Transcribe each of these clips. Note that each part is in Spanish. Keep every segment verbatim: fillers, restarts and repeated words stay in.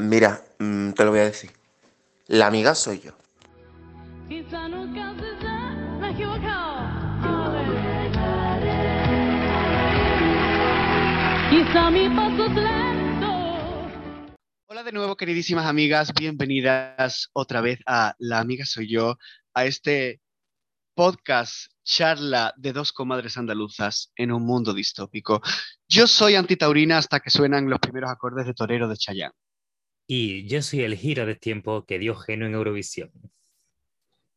Mira, te lo voy a decir. La amiga soy yo. Quizá nunca se sea, me he equivocado. Quizá mi paso lento. Hola de nuevo, queridísimas amigas. Bienvenidas otra vez a La Amiga Soy Yo, a este podcast, charla de dos comadres andaluzas en un mundo distópico. Yo soy antitaurina hasta que suenan los primeros acordes de Torero de Chayanne. Y yo soy el giro de tiempo que dio Geno en Eurovisión.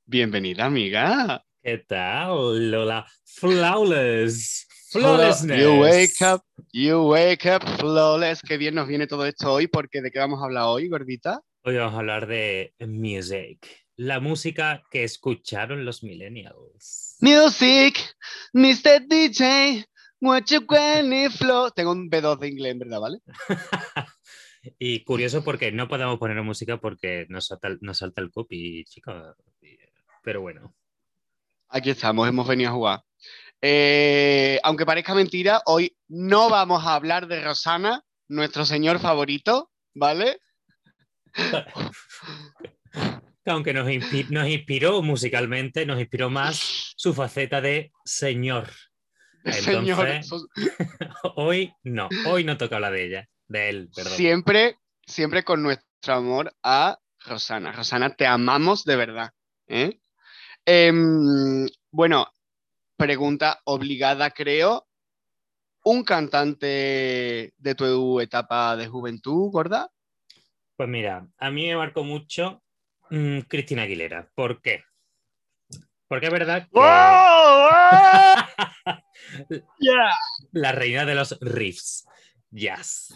Bienvenida, amiga. ¿Qué tal, Lola? Flawless. Flawlessness. You wake up, you wake up, flawless. Qué bien nos viene todo esto hoy, porque ¿de qué vamos a hablar hoy, gordita? Hoy vamos a hablar de music. La música que escucharon los millennials. Music, mister D J, what you gonna flow. Tengo un B dos de inglés, en verdad, ¿vale? Y curioso porque no podemos poner música porque nos salta, nos salta el copy, chicos. Pero bueno. Aquí estamos, hemos venido a jugar. Eh, aunque parezca mentira, hoy no vamos a hablar de Rosana, nuestro señor favorito, ¿vale? Aunque nos, inspi- nos inspiró musicalmente, nos inspiró más su faceta de señor. Entonces, señor. Sos... hoy no, hoy no toca hablar de ella. De él, perdón. Siempre, siempre con nuestro amor a Rosana. Rosana, te amamos de verdad, ¿eh? Eh, bueno, pregunta obligada, creo. ¿Un cantante de tu etapa de juventud, gorda? Pues mira, a mí me marcó mucho mmm, Christina Aguilera. ¿Por qué? Porque es verdad que... ¡Oh! ¡Oh! Yeah. La reina de los riffs. Jazz.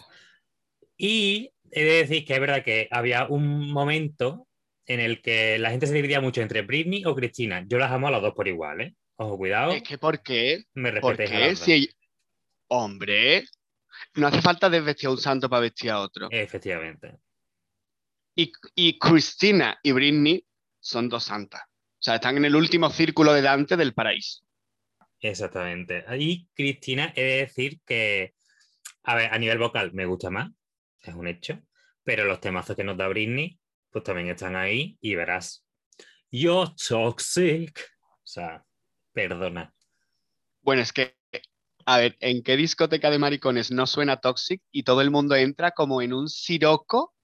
Y he de decir que es verdad que había un momento en el que la gente se dividía mucho entre Britney o Christina. Yo las amo a las dos por igual, ¿eh? Ojo, cuidado. Es que ¿por qué? Me respetéis a las dos. Si ella... Hombre, no hace falta desvestir a un santo para vestir a otro. Efectivamente. Y, y Christina y Britney son dos santas. O sea, están en el último círculo de Dante del paraíso. Exactamente. Y Christina, he de decir que a ver, a nivel vocal me gusta más, es un hecho, pero los temazos que nos da Britney, pues también están ahí y verás. You're toxic. O sea, perdona. Bueno, es que, a ver, ¿en qué discoteca de maricones no suena Toxic y todo el mundo entra como en un siroco,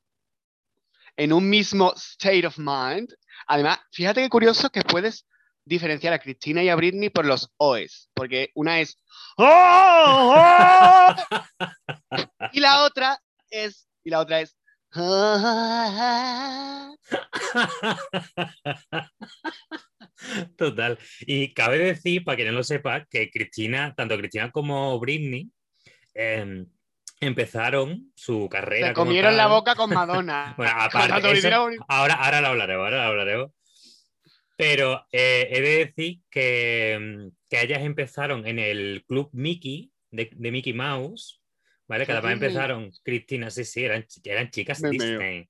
en un mismo state of mind? Además, fíjate qué curioso que puedes diferenciar a Christina y a Britney por los O's, porque una es ¡oh! ¡Oh! y la otra es y la otra es total. Y cabe decir, para quien no lo sepa, que Christina, tanto Christina como Britney eh, empezaron su carrera, se comieron la boca con Madonna. Bueno, aparte eso, ahora, ahora lo hablaremos ahora lo hablaremos Pero eh, he de decir que, que ellas empezaron en el club Mickey, de, de Mickey Mouse, ¿vale? Que además empezaron Christina, sí, sí, eran, eran chicas me Disney.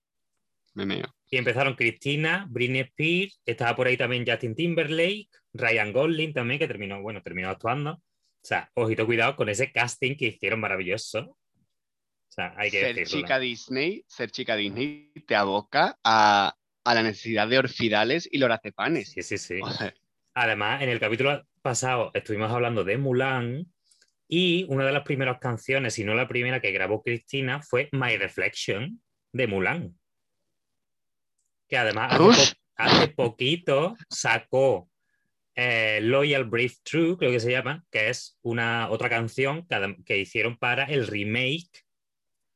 Me me y empezaron Christina, Britney Spears, estaba por ahí también Justin Timberlake, Ryan Gosling también, que terminó, bueno, terminó actuando. O sea, ojito cuidado con ese casting que hicieron maravilloso. O sea, hay que ser decirlo. Chica Disney, ser chica Disney te aboca a... a la necesidad de orfidales y lorazepanes. Sí, sí, sí. Oye. Además, en el capítulo pasado estuvimos hablando de Mulan y una de las primeras canciones, si no la primera que grabó Christina, fue My Reflection de Mulan. Que además hace, po- hace poquito sacó eh, Loyal Brave True, creo que se llama, que es una otra canción que, ad- que hicieron para el remake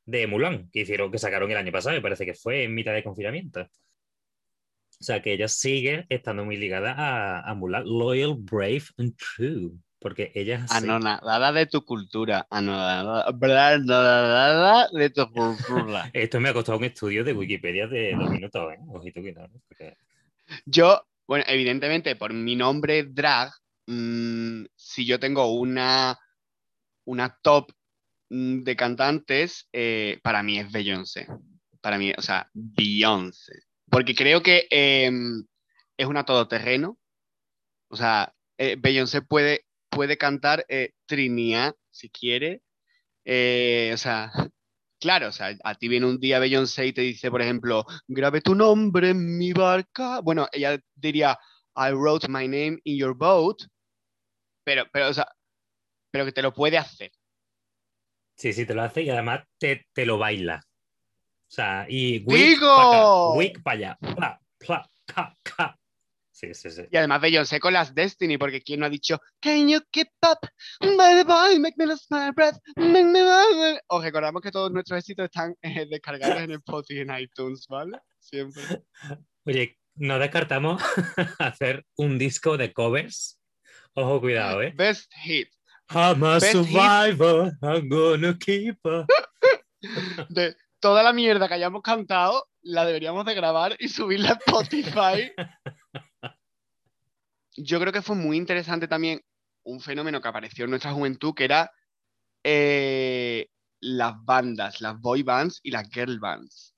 de Mulan, que hicieron, que sacaron el año pasado, me parece que fue en mitad de confinamiento. O sea, que ella sigue estando muy ligada a, a Mulan. Loyal, brave and true. Porque ella es así. Anonadada de tu cultura. Anonadada de tu cultura. Esto me ha costado un estudio de Wikipedia de dos minutos, ¿eh? Ojito que no. Porque... Yo, bueno, evidentemente, por mi nombre drag, mmm, si yo tengo una, una top mmm, de cantantes, eh, para mí es Beyoncé. Para mí, o sea, Beyoncé. Porque creo que eh, es una todoterreno. O sea, eh, Beyoncé puede, puede cantar eh, Trinidad, si quiere. Eh, o sea, claro, o sea, a ti viene un día Beyoncé y te dice, por ejemplo, grabé tu nombre en mi barca. Bueno, ella diría, I wrote my name in your boat, pero, pero, o sea, pero que te lo puede hacer. Sí, sí, te lo hace y además te, te lo baila. O sea, y wick para acá, wick para allá, pla, pla, ca, ca. Sí, sí, sí. Y además Beyoncé con las Destiny, porque quién no ha dicho Can you keep up, baby boy, make me lose my breath, make me lose. Os recordamos que todos nuestros éxitos están eh, descargados en Spotify y en iTunes, ¿vale? Siempre. Oye, no descartamos hacer un disco de covers. Ojo, cuidado, ¿eh? Best hit. I'm a Best survivor, hit. I'm gonna keep up. De toda la mierda que hayamos cantado, la deberíamos de grabar y subirla a Spotify. Yo creo que fue muy interesante también un fenómeno que apareció en nuestra juventud, que era eh, las bandas, las boy bands y las girl bands.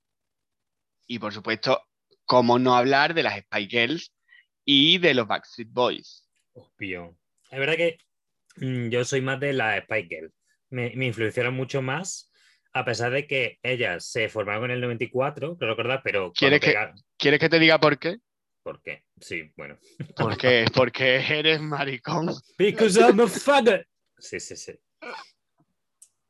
Y por supuesto, cómo no hablar de las Spice Girls y de los Backstreet Boys. Obvio. Es verdad que mmm, yo soy más de las Spice Girls. Me, me influenciaron mucho más, a pesar de que ellas se formaron en el noventa y cuatro, creo recordar, pero... ¿Quieres que, pega... ¿Quieres que te diga por qué? ¿Por qué? Sí, bueno. ¿Por qué? Porque eres maricón. Because I'm a fucker. Sí, sí, sí.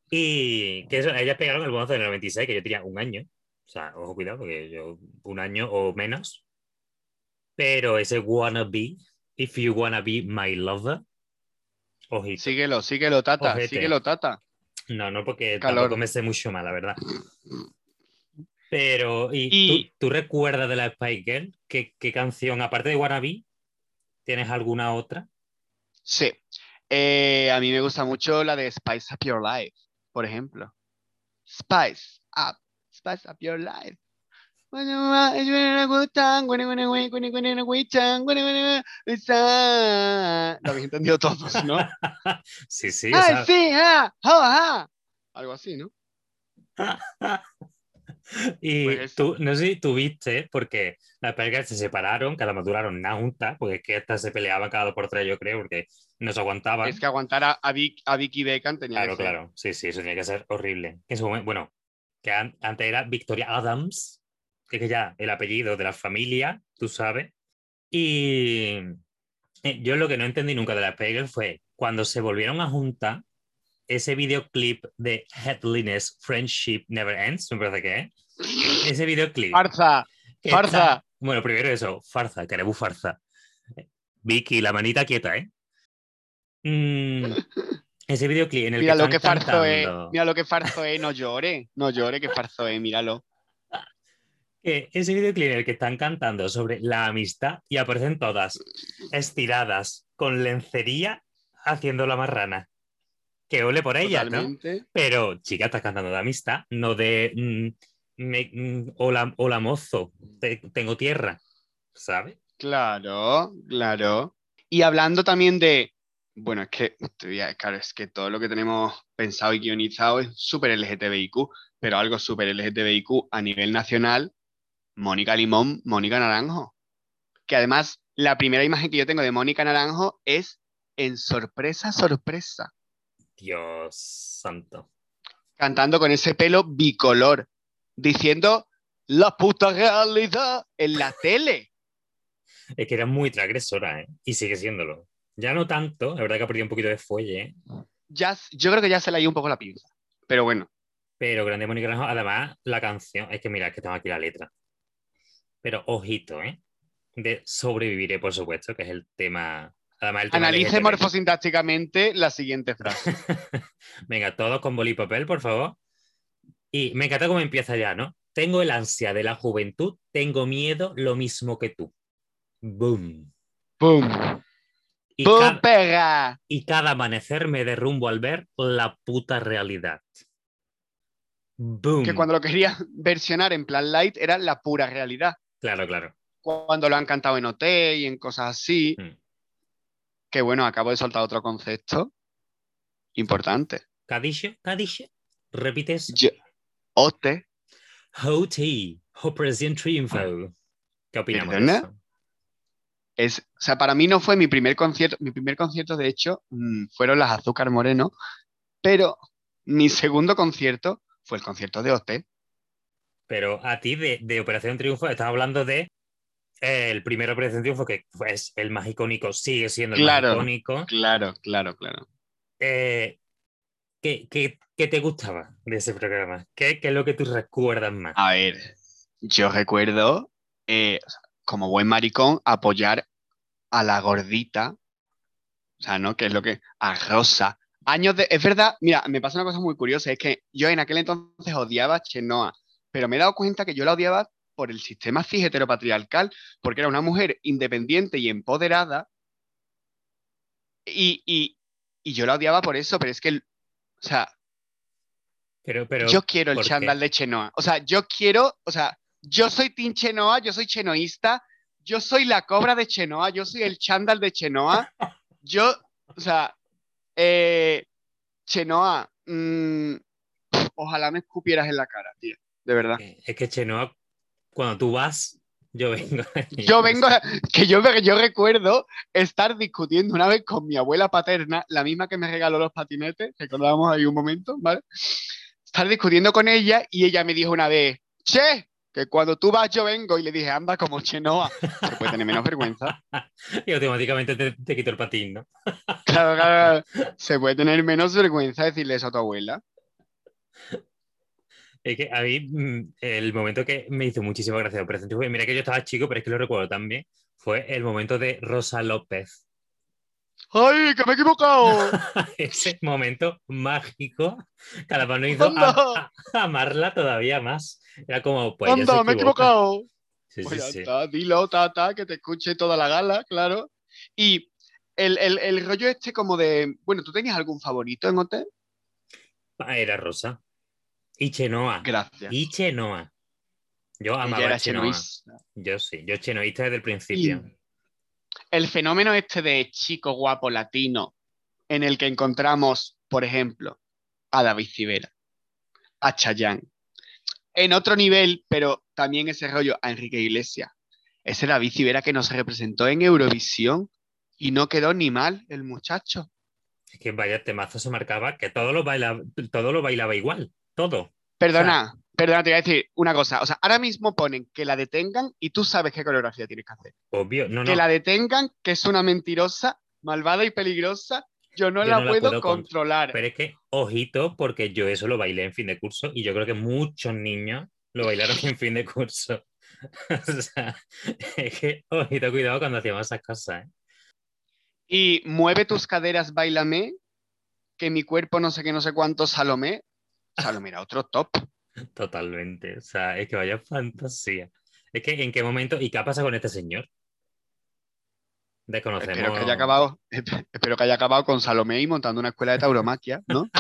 Y que eso, ellas pegaron el bonazo del noventa y seis, que yo tenía un año. O sea, ojo, cuidado, porque yo un año o menos. Pero ese Wannabe, If You Wanna Be My Lover, ojito. Síguelo, síguelo, tata. Ojete. Síguelo, tata. No, no, porque Calor. Tampoco me sé mucho mal, la verdad. Pero, ¿y, y... ¿tú, tú recuerdas de la Spice Girl? ¿Qué, ¿Qué canción, aparte de Wannabe, tienes alguna otra? Sí. Eh, a mí me gusta mucho la de Spice Up Your Life, por ejemplo. Spice Up, Spice Up Your Life. Lo habéis entendido todos, ¿no? Sí, sí. Ay, esa... sí, ah, ah, ah. Algo así, ¿no? Y pues tú, no sé si tú viste, porque las Pelgas se separaron, cada más duraron una junta, porque es que estas se peleaban cada dos por tres, yo creo, porque no se aguantaban. Es que aguantar a, a, Vic, a Vicky Beckham tenía claro, que ser. Claro, claro, sí, sí, eso tenía que ser horrible. En su momento, bueno, que an- antes era Victoria Adams, que es que ya el apellido de la familia, tú sabes. Y yo lo que no entendí nunca de las Pelgas fue cuando se volvieron a juntar. Ese videoclip de Headliness, Friendship Never Ends, me parece que es. Ese videoclip. Farza, farza. Está... Bueno, primero eso, farza, carebú farza. Vicky, la manita quieta, ¿eh? Mm, ese videoclip en el mira que lo están que farzo cantando... Es, mira lo que farzo es, no llore, no llore que farzo es, míralo. Ese videoclip en el que están cantando sobre la amistad y aparecen todas estiradas, con lencería, haciendo la marrana. Que ole por ella, totalmente. ¿No? Pero, chica, estás cantando de amistad, no de mm, me, mm, hola, hola mozo, te, tengo tierra, ¿sabes? Claro, claro. Y hablando también de, bueno, es que, claro, es que todo lo que tenemos pensado y guionizado es súper L G T B I Q, pero algo súper L G T B I Q a nivel nacional, Mónica Limón, Mónica Naranjo. Que además, la primera imagen que yo tengo de Mónica Naranjo es en Sorpresa, Sorpresa. Dios santo. Cantando con ese pelo bicolor, diciendo la puta realidad en la tele. Es que era muy transgresora, ¿eh? Y sigue siéndolo. Ya no tanto, la verdad que ha perdido un poquito de fuelle, ¿eh? Ya, yo creo que ya se le ha ido un poco la pinza, pero bueno. Pero grande Mónica Naranjo, además la canción, es que mira, es que tengo aquí la letra. Pero ojito, ¿eh? De Sobreviviré, por supuesto, que es el tema... Analice morfosintácticamente la siguiente frase. Venga, todos con boli y papel, por favor. Y me encanta cómo empieza ya, ¿no? Tengo el ansia de la juventud, tengo miedo, lo mismo que tú. Boom. Boom. Y boom, ca- pega. Y cada amanecer me derrumbo al ver la puta realidad. Boom. Que cuando lo quería versionar en plan light era la pura realidad. Claro, claro. Cuando lo han cantado en O T y en cosas así... Mm. Que bueno, acabo de soltar otro concepto importante. ¿Qué ha dicho? ¿Qué ha dicho? ¿Repites? Yo, O T. O T. Operación Triunfo. ¿Qué opinamos de eso? Es, o sea, para mí no fue mi primer concierto. Mi primer concierto, de hecho, fueron las Azúcar Moreno. Pero mi segundo concierto fue el concierto de Oste. Pero a ti de, de Operación Triunfo, estás hablando de eh, el primer Operación Triunfo, que es el más icónico, sigue siendo el claro, más icónico. Claro, claro, claro. Eh, ¿qué, qué, ¿Qué te gustaba de ese programa? ¿Qué, qué es lo que tú recuerdas más? A ver, yo recuerdo, eh, como buen maricón, apoyar a la gordita, o sea, ¿no? Que es lo que... a Rosa. Años de... Es verdad, mira, me pasa una cosa muy curiosa, es que yo en aquel entonces odiaba a Chenoa, pero me he dado cuenta que yo la odiaba por el sistema cis heteropatriarcal, porque era una mujer independiente y empoderada, y, y, y yo la odiaba por eso, pero es que, o sea, pero, pero, yo quiero el chándal de Chenoa, o sea, yo quiero, o sea, yo soy team Chenoa, yo soy chenoísta, yo soy la cobra de Chenoa, yo soy el chándal de Chenoa, yo, o sea, eh, Chenoa, mmm, ojalá me escupieras en la cara, tío. De verdad. Es que Chenoa, cuando tú vas, yo vengo. Yo vengo, que yo, yo recuerdo estar discutiendo una vez con mi abuela paterna, la misma que me regaló los patinetes, recordábamos ahí un momento, ¿vale? Estar discutiendo con ella y ella me dijo una vez, che, que cuando tú vas yo vengo. Y le dije, anda como Chenoa, se puede tener menos vergüenza. Y automáticamente te, te quito el patín, ¿no? Claro, claro, claro. Se puede tener menos vergüenza decirle eso a tu abuela. Es que a mí el momento que me hizo muchísima gracia, mira que yo estaba chico, pero es que lo recuerdo también, fue el momento de Rosa López. ¡Ay, que me he equivocado! Ese momento mágico que a la mano hizo a, a, a amarla todavía más. Era como, pues ¡anda, ya se me he equivocado! Sí, pues sí, sí. Está, dilo, tata, que te escuche toda la gala, claro. Y el, el, el rollo este como de... Bueno, ¿tú tenías algún favorito en hotel? Era Rosa. Y Chenoa. Gracias. Y Chenoa. Yo amaba era Chenoa. Chenoísta. Yo sí, yo chenoísta desde el principio. Y el fenómeno este de chico guapo latino, en el que encontramos, por ejemplo, a David Civera, a Chayanne. En otro nivel, pero también ese rollo, a Enrique Iglesias. Ese David Civera que nos representó en Eurovisión y no quedó ni mal el muchacho. Es que vaya temazo se marcaba, que todo lo bailaba, todo lo bailaba igual. Todo. Perdona, o sea, perdona, te voy a decir una cosa. O sea, ahora mismo ponen que la detengan y tú sabes qué coreografía tienes que hacer. Obvio, no, no. Que la detengan, que es una mentirosa, malvada y peligrosa. Yo no, yo la, no puedo la puedo controlar. Con... Pero es que, ojito, porque yo eso lo bailé en fin de curso y yo creo que muchos niños lo bailaron en fin de curso. O sea, es que, ojito, cuidado cuando hacíamos esas cosas, ¿eh? Y mueve tus caderas, bailame, que mi cuerpo no sé qué, no sé cuánto, Salomé. O sea, lo mira, otro top. Totalmente. O sea, es que vaya fantasía. Es que, ¿en qué momento? ¿Y qué ha pasado con este señor? Desconocemos. Espero que haya acabado, espero que haya acabado con Salomé y montando una escuela de tauromaquia, ¿no?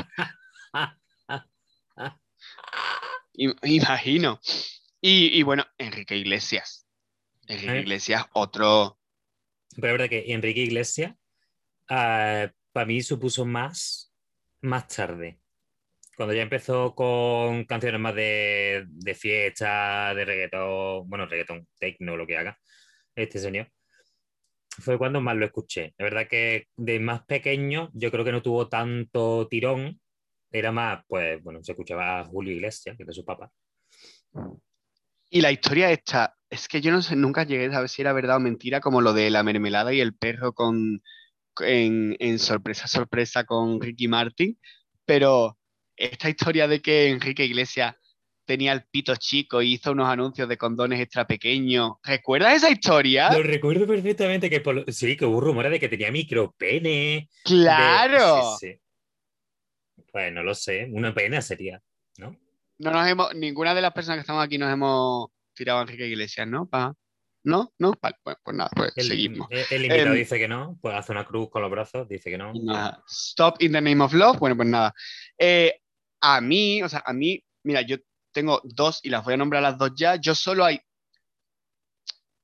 Imagino. Y, y bueno, Enrique Iglesias. Enrique ¿Eh? Iglesias, otro... Pero es verdad que Enrique Iglesias, uh, para mí supuso más, más tarde. Cuando ya empezó con canciones más de, de fiesta, de reggaetón, bueno, reggaetón, techno, lo que haga este señor, fue cuando más lo escuché. La verdad que de más pequeño yo creo que no tuvo tanto tirón, era más, pues, bueno, se escuchaba a Julio Iglesias, que es de su papá. Y la historia esta, es que yo no sé, nunca llegué a saber si era verdad o mentira, como lo de la mermelada y el perro con, en, en sorpresa, sorpresa con Ricky Martin, pero... Esta historia de que Enrique Iglesias tenía el pito chico y hizo unos anuncios de condones extra pequeños. ¿Recuerdas esa historia? Lo recuerdo perfectamente. Que por... Sí, que hubo rumores de que tenía micropene. ¡Claro! De... Sí, sí. Pues no lo sé. Una pena sería, ¿no? No nos hemos... Ninguna de las personas que estamos aquí nos hemos tirado a Enrique Iglesias, ¿no? Pa... ¿No? ¿No? Vale, pues, pues nada, pues el, seguimos. El, el invitado eh, dice que no, pues hace una cruz con los brazos, dice que no. Nada. Stop in the name of love. Bueno, pues nada. Eh... A mí, o sea, a mí, mira, yo tengo dos y las voy a nombrar las dos ya. Yo solo hay,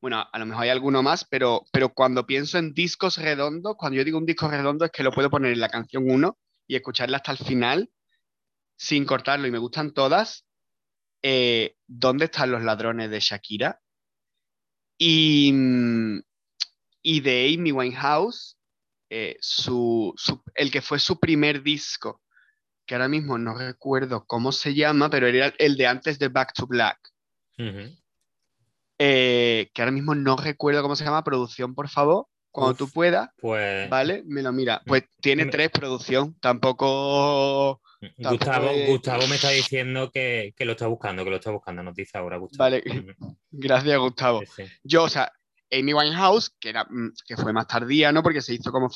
bueno, a lo mejor hay alguno más, pero, pero cuando pienso en discos redondos, cuando yo digo un disco redondo es que lo puedo poner en la canción uno y escucharla hasta el final sin cortarlo y me gustan todas. Eh, ¿Dónde están los ladrones de Shakira? Y, y de Amy Winehouse, eh, su, su, el que fue su primer disco. que ahora mismo no recuerdo cómo se llama, pero era el de antes de Back to Black. Uh-huh. Eh, que ahora mismo no recuerdo cómo se llama. Producción, por favor, cuando Uf, tú puedas, pues... ¿vale? Me lo mira. Pues tiene tres, producción, tampoco... Gustavo, de... Gustavo me está diciendo que, que lo está buscando, que lo está buscando, nos dice ahora Gustavo. Vale, gracias Gustavo. Sí, sí. Yo, o sea, Amy Winehouse, que, era, que fue más tardía, ¿no? Porque se hizo como...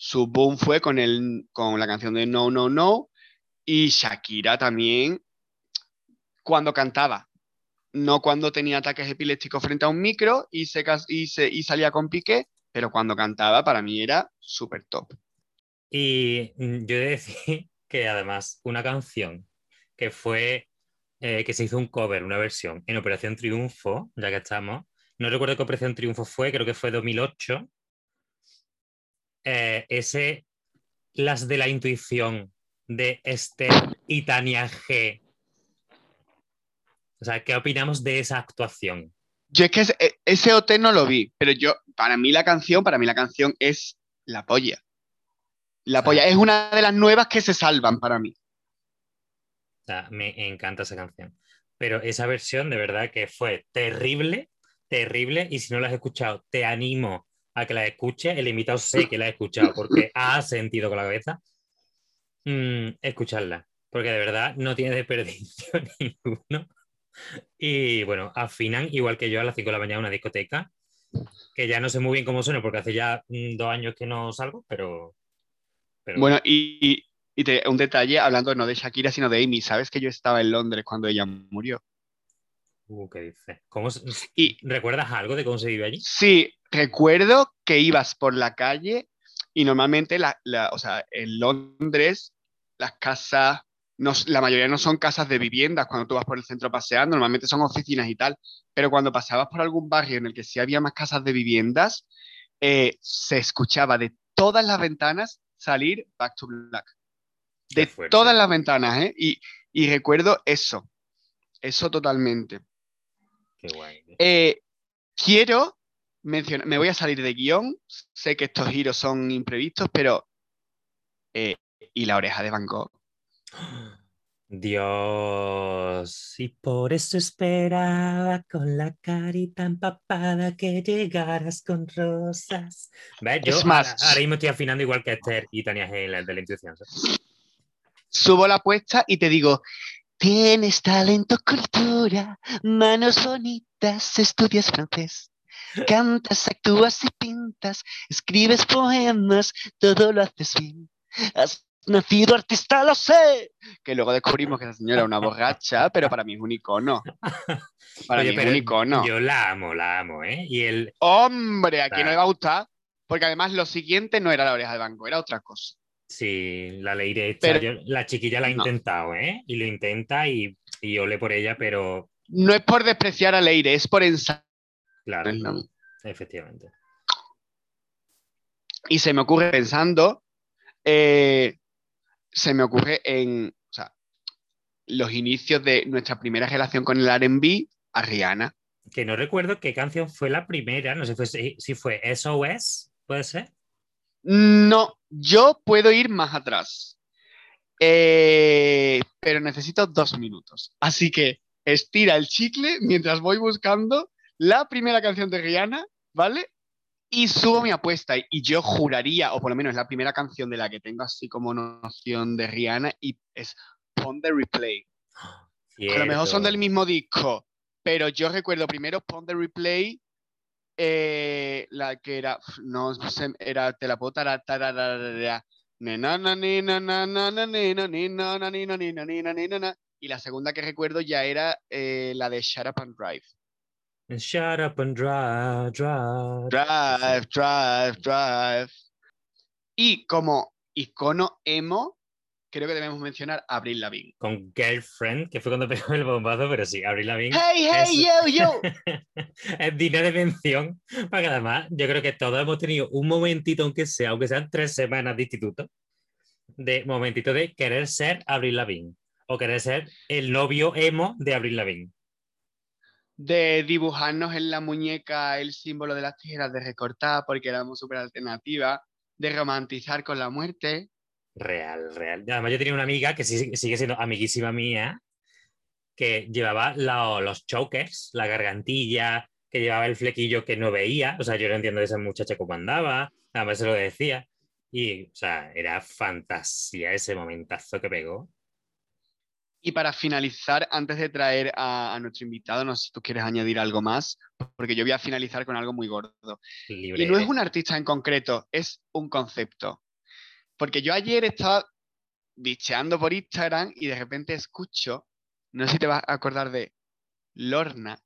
Su boom fue con, el, con la canción de No, No, No, y Shakira también cuando cantaba, no cuando tenía ataques epilépticos frente a un micro y, se, y, se, y salía con piqué, pero cuando cantaba para mí era súper top. Y yo he de decir... que además una canción que fue, eh, que se hizo un cover, una versión, en Operación Triunfo, ya que estamos, no recuerdo qué Operación Triunfo fue, creo que fue dos mil ocho, eh, ese Las de la Intuición de Esther y Tania G. O sea, ¿qué opinamos de esa actuación? Yo es que ese, ese O T no lo vi, pero yo, para mí la canción, para mí la canción es la polla. La polla, es una de las nuevas que se salvan para mí. Ah, me encanta esa canción. Pero esa versión de verdad que fue terrible, terrible. Y si no la has escuchado, te animo a que la escuches. El invitado sé que la ha escuchado porque ha sentido con la cabeza. Mm, escucharla, porque de verdad no tiene desperdicio ninguno. Y bueno, afinan igual que yo a las cinco de la mañana una discoteca, que ya no sé muy bien cómo suena porque hace ya mm, dos años que no salgo, pero... Pero... Bueno, y, y te, un detalle, hablando no de Shakira, sino de Amy, ¿sabes que yo estaba en Londres cuando ella murió? Uh, ¿qué dices? ¿Cómo se... y, ¿Recuerdas algo de cómo se vive allí? Sí, recuerdo que ibas por la calle y normalmente, la, la, o sea, en Londres las casas, no, la mayoría no son casas de viviendas cuando tú vas por el centro paseando, normalmente son oficinas y tal, pero cuando pasabas por algún barrio en el que sí había más casas de viviendas, eh, se escuchaba de todas las ventanas salir Back to Black de todas las ventanas, ¿eh? y, y recuerdo eso eso totalmente. Qué guay, ¿eh? Eh, quiero mencionar, me voy a salir de guión, sé que estos giros son imprevistos, pero eh, y la oreja de Van Gogh, Dios, y por eso esperaba con la carita empapada que llegaras con rosas. ¿Ves? Yo es más, ahora, ahora mismo estoy afinando igual que Esther y Tania G de la Intuición, ¿sabes? Subo la apuesta y te digo: tienes talento, cultura, manos bonitas, estudias francés, cantas, actúas y pintas, escribes poemas, todo lo haces bien. Has nacido artista, lo sé. Que luego descubrimos que esa señora era una borracha, pero para mí es un icono. Para Oye, mí es un icono. Yo la amo, la amo, ¿eh? Y el... Hombre, ¿a quién no le va a gustar? Porque además lo siguiente no era la oreja de Van Gogh, era otra cosa. Sí, la ley de esta, pero... yo, la chiquilla la ha no. intentado, ¿eh? Y lo intenta y, y ole por ella, pero... No es por despreciar a Leire, es por ensayar. Claro, no, no. Efectivamente. Y se me ocurre pensando... Eh... se me ocurre en, o sea, los inicios de nuestra primera relación con el R and B, a Rihanna. Que no recuerdo qué canción fue la primera, no sé si, si fue S O S, ¿puede ser? No, yo puedo ir más atrás, eh, pero necesito dos minutos. Así que estira el chicle mientras voy buscando la primera canción de Rihanna, ¿vale? Y subo mi apuesta y yo juraría, o por lo menos la primera canción de la que tengo así como noción de Rihanna, y es Pon the Replay. Cierto. A lo mejor son del mismo disco, pero yo recuerdo primero Pon the Replay, eh, la que era, no sé, era Te la puedo tarar, tarar, y la segunda que recuerdo ya era eh, la de Shut Up and Drive. Shut up and drive, drive, drive, drive, drive. Y como icono emo, creo que debemos mencionar a Avril Lavigne. Con Girlfriend, que fue cuando pegó el bombazo, pero sí, Avril Lavigne. ¡Hey, hey, es... yo, yo! Es digna de mención, para que además yo creo que todos hemos tenido un momentito, aunque sea, aunque sean tres semanas de instituto, de momentito de querer ser Avril Lavigne, o querer ser el novio emo de Avril Lavigne. De dibujarnos en la muñeca el símbolo de las tijeras de recortar porque éramos súper alternativas, de romantizar con la muerte. Real, real. Además, yo tenía una amiga que sigue siendo amiguísima mía, que llevaba la, los choques, la gargantilla, que llevaba el flequillo que no veía. O sea, yo no entiendo de esa muchacha cómo andaba, además se lo decía. Y, o sea, era fantasía ese momentazo que pegó. Y para finalizar, antes de traer a, a nuestro invitado, no sé si tú quieres añadir algo más, porque yo voy a finalizar con algo muy gordo. Libre. Y no es un artista en concreto, es un concepto. Porque yo ayer estaba bicheando por Instagram y de repente escucho, no sé si te vas a acordar de Lorna.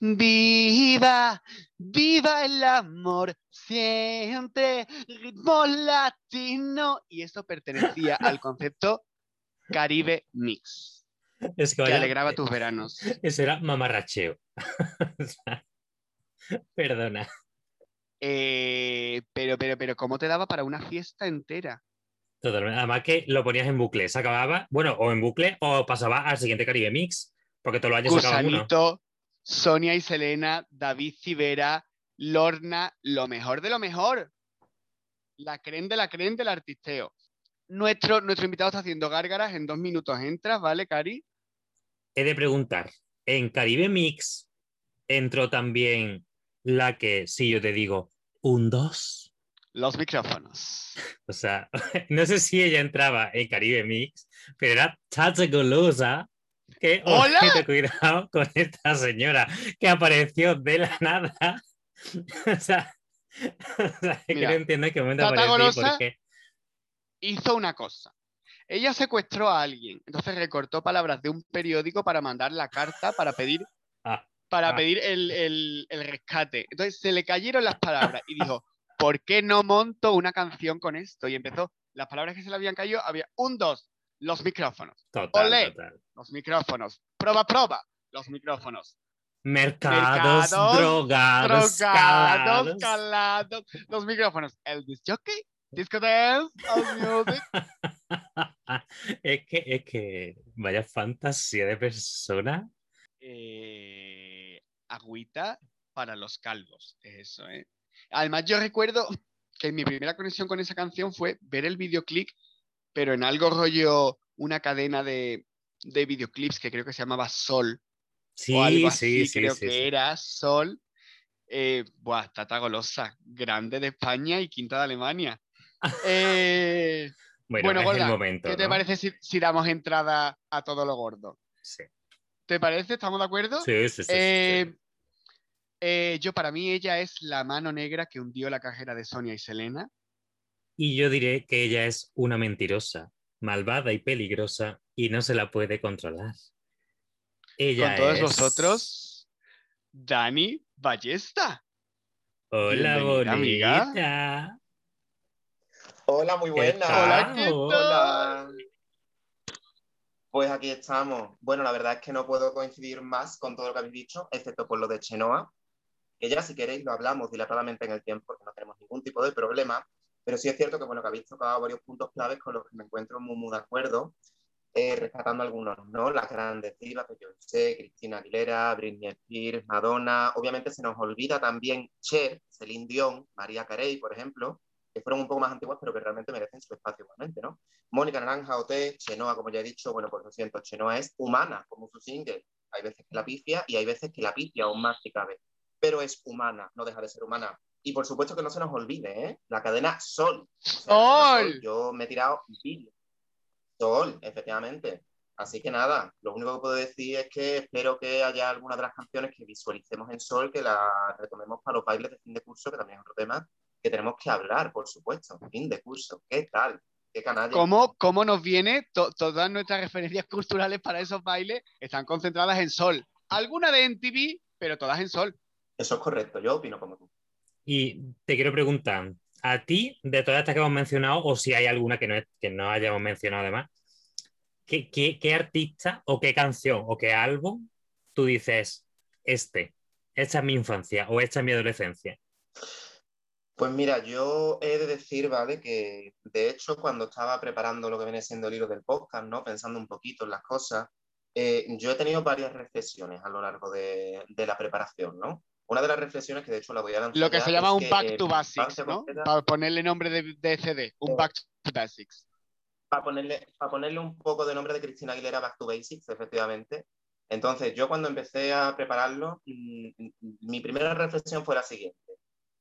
Viva, viva el amor, siempre ritmo latino. Y esto pertenecía al concepto Caribe Mix. Es que, vaya, que alegraba tus veranos. Eso era mamarracheo. O sea, perdona. Eh, pero, pero, pero, ¿cómo te daba para una fiesta entera? Totalmente. Además que lo ponías en bucle. Se acababa, bueno, o en bucle o pasaba al siguiente Caribe Mix. Porque todos los años se acababa uno. Sonia y Selena, David Civera, Lorna, lo mejor de lo mejor. La creen de la creen del artisteo. Nuestro, nuestro invitado está haciendo gárgaras. En dos minutos entras, ¿vale, Cari? He de preguntar, en Caribe Mix entró también la que, si yo te digo, un dos. Los micrófonos. O sea, no sé si ella entraba en Caribe Mix, pero era Tata Golosa. Que, ¡hola! Oh, que te cuidado con esta señora que apareció de la nada. O sea, o sea mira, que no entiendo en qué momento apareció y por qué. Hizo una cosa. Ella secuestró a alguien, entonces recortó palabras de un periódico para mandar la carta para pedir, ah, para ah. pedir el, el, el rescate. Entonces se le cayeron las palabras y dijo, ¿por qué no monto una canción con esto? Y empezó, las palabras que se le habían caído, había un, dos, los micrófonos. Total, Olé, total. Los micrófonos. Proba, proba, los micrófonos. Mercados, Mercados drogados, drogados calados. calados, los micrófonos. El disc jockey. Disco dance, music. Es que, es que, vaya fantasía de persona. Eh, agüita para los calvos, eso, ¿eh? Además, yo recuerdo que mi primera conexión con esa canción fue ver el videoclip, pero en algo rollo, una cadena de, de videoclips que creo que se llamaba Sol. Sí, o algo así, sí, creo sí, que sí, era Sol. Eh, buah, Tata Golosa, grande de España y quinta de Alemania. Eh, bueno, bueno gorda, momento, ¿qué ¿no? te parece si, si damos entrada a todo lo gordo? Sí. ¿Te parece? ¿Estamos de acuerdo? Sí, sí, sí. Eh, sí. Eh, yo, para mí, ella es la mano negra que hundió la cajera de Sonia y Selena. Y yo diré que ella es una mentirosa, malvada y peligrosa, y no se la puede controlar. Ella Con todos es... vosotros, Dani Ballesta. Hola, bonita. Amiga. Hola, muy buena. Hola, ¿qué tal? Hola. Pues aquí estamos. Bueno, la verdad es que no puedo coincidir más con todo lo que habéis dicho, excepto por lo de Chenoa, que ya, si queréis, lo hablamos dilatadamente en el tiempo, porque no tenemos ningún tipo de problema, pero sí es cierto que, bueno, que habéis tocado varios puntos claves con los que me encuentro muy, muy de acuerdo, eh, rescatando algunos, ¿no? Las grandes divas, Beyoncé, Christina Aguilera, Britney Spears, Madonna. Obviamente se nos olvida también Cher, Celine Dion, Mariah Carey, por ejemplo, que fueron un poco más antiguas, pero que realmente merecen su espacio igualmente, ¿no? Mónica Naranjo, O T, Chenoa, como ya he dicho, bueno, por lo siento, Chenoa es humana, como su single. Hay veces que la pifia y hay veces que la pifia aún más si cabe, pero es humana, no deja de ser humana. Y por supuesto que no se nos olvide, ¿eh? La cadena Sol. O sea, Sol. Yo me he tirado Bill. Sol, efectivamente. Así que nada, lo único que puedo decir es que espero que haya alguna de las canciones que visualicemos en Sol, que la retomemos para los bailes de fin de curso, que también es otro tema que tenemos que hablar, por supuesto. Fin de curso. ¿Qué tal? ¿Qué canalla? ¿Cómo, cómo nos viene? To- todas nuestras referencias culturales para esos bailes están concentradas en Sol. Algunas de M T V, pero todas en Sol. Eso es correcto. Yo opino como tú. Y te quiero preguntar, a ti, de todas estas que hemos mencionado, o si hay alguna que no, que no hayamos mencionado además, ¿qué, qué, ¿qué artista o qué canción o qué álbum tú dices, este, esta es mi infancia o esta es mi adolescencia? Pues mira, yo he de decir, ¿vale? Que de hecho cuando estaba preparando lo que viene siendo el hilo del podcast, ¿no? Pensando un poquito en las cosas, eh, yo he tenido varias reflexiones a lo largo de, de la preparación, ¿no? Una de las reflexiones que de hecho la voy a lanzar. Lo que se llama un que, back eh, to basics, ¿no? Completa... Para ponerle nombre de, de C D, un eh, back to basics. para ponerle, para ponerle un poco de nombre de Christina Aguilera, Back to Basics, efectivamente. Entonces, yo cuando empecé a prepararlo, mi primera reflexión fue la siguiente.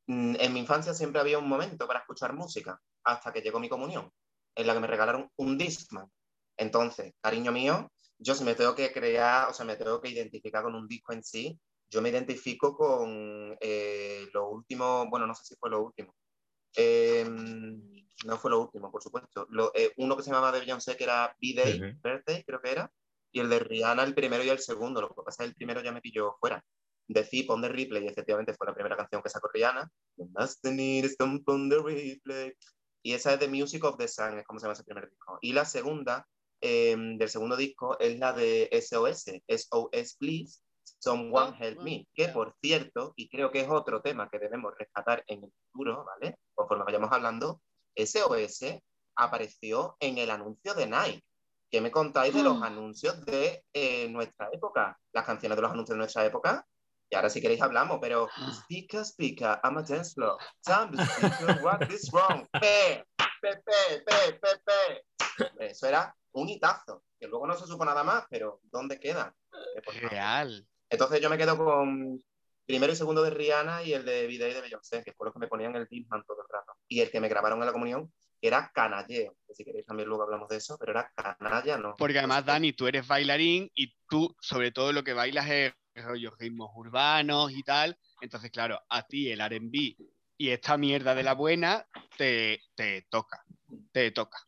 En mi infancia siempre había un momento para escuchar música, hasta que llegó mi comunión, en la que me regalaron un Discman. Entonces, cariño mío, yo si me tengo que crear, o sea, me tengo que identificar con un disco en sí, yo me identifico con eh, lo último, bueno, no sé si fue lo último, eh, no fue lo último, por supuesto, lo, eh, uno que se llamaba de Beyoncé, que era B-Day, uh-huh. Birthday, creo que era, y el de Rihanna, el primero y el segundo, lo que pasa es que el primero ya me pilló fuera. Decí, pon de replay, y efectivamente fue la primera canción que sacó Rihanna, y esa es The Music of the Sun, es como se llama ese primer disco. Y la segunda, eh, del segundo disco, es la de S O S, S O S Please, Someone Help Me, que por cierto, y creo que es otro tema que debemos rescatar en el futuro, ¿vale? Conforme vayamos hablando, S O S apareció en el anuncio de Nike. ¿Qué me contáis de los anuncios de eh, nuestra época? Las canciones de los anuncios de nuestra época. Y ahora si queréis hablamos, pero... Speaker, speaker, I'm a dance floor. Time to speaker, what is wrong? Pe, pe, pe, pe, pe, pe. Eso era un hitazo, que luego no se supo nada más, pero ¿dónde queda? Real. Entonces yo me quedo con primero y segundo de Rihanna y el de Videy de Beyoncé, que fue los que me ponían el Discman todo el rato. Y el que me grabaron en la comunión, que era Canalleo. Si queréis también luego hablamos de eso, pero era canalla, ¿no? Porque además, Dani, tú eres bailarín y tú, sobre todo lo que bailas es rollos ritmos urbanos y tal. Entonces, claro, a ti el R and B y esta mierda de la buena te, te toca, te toca.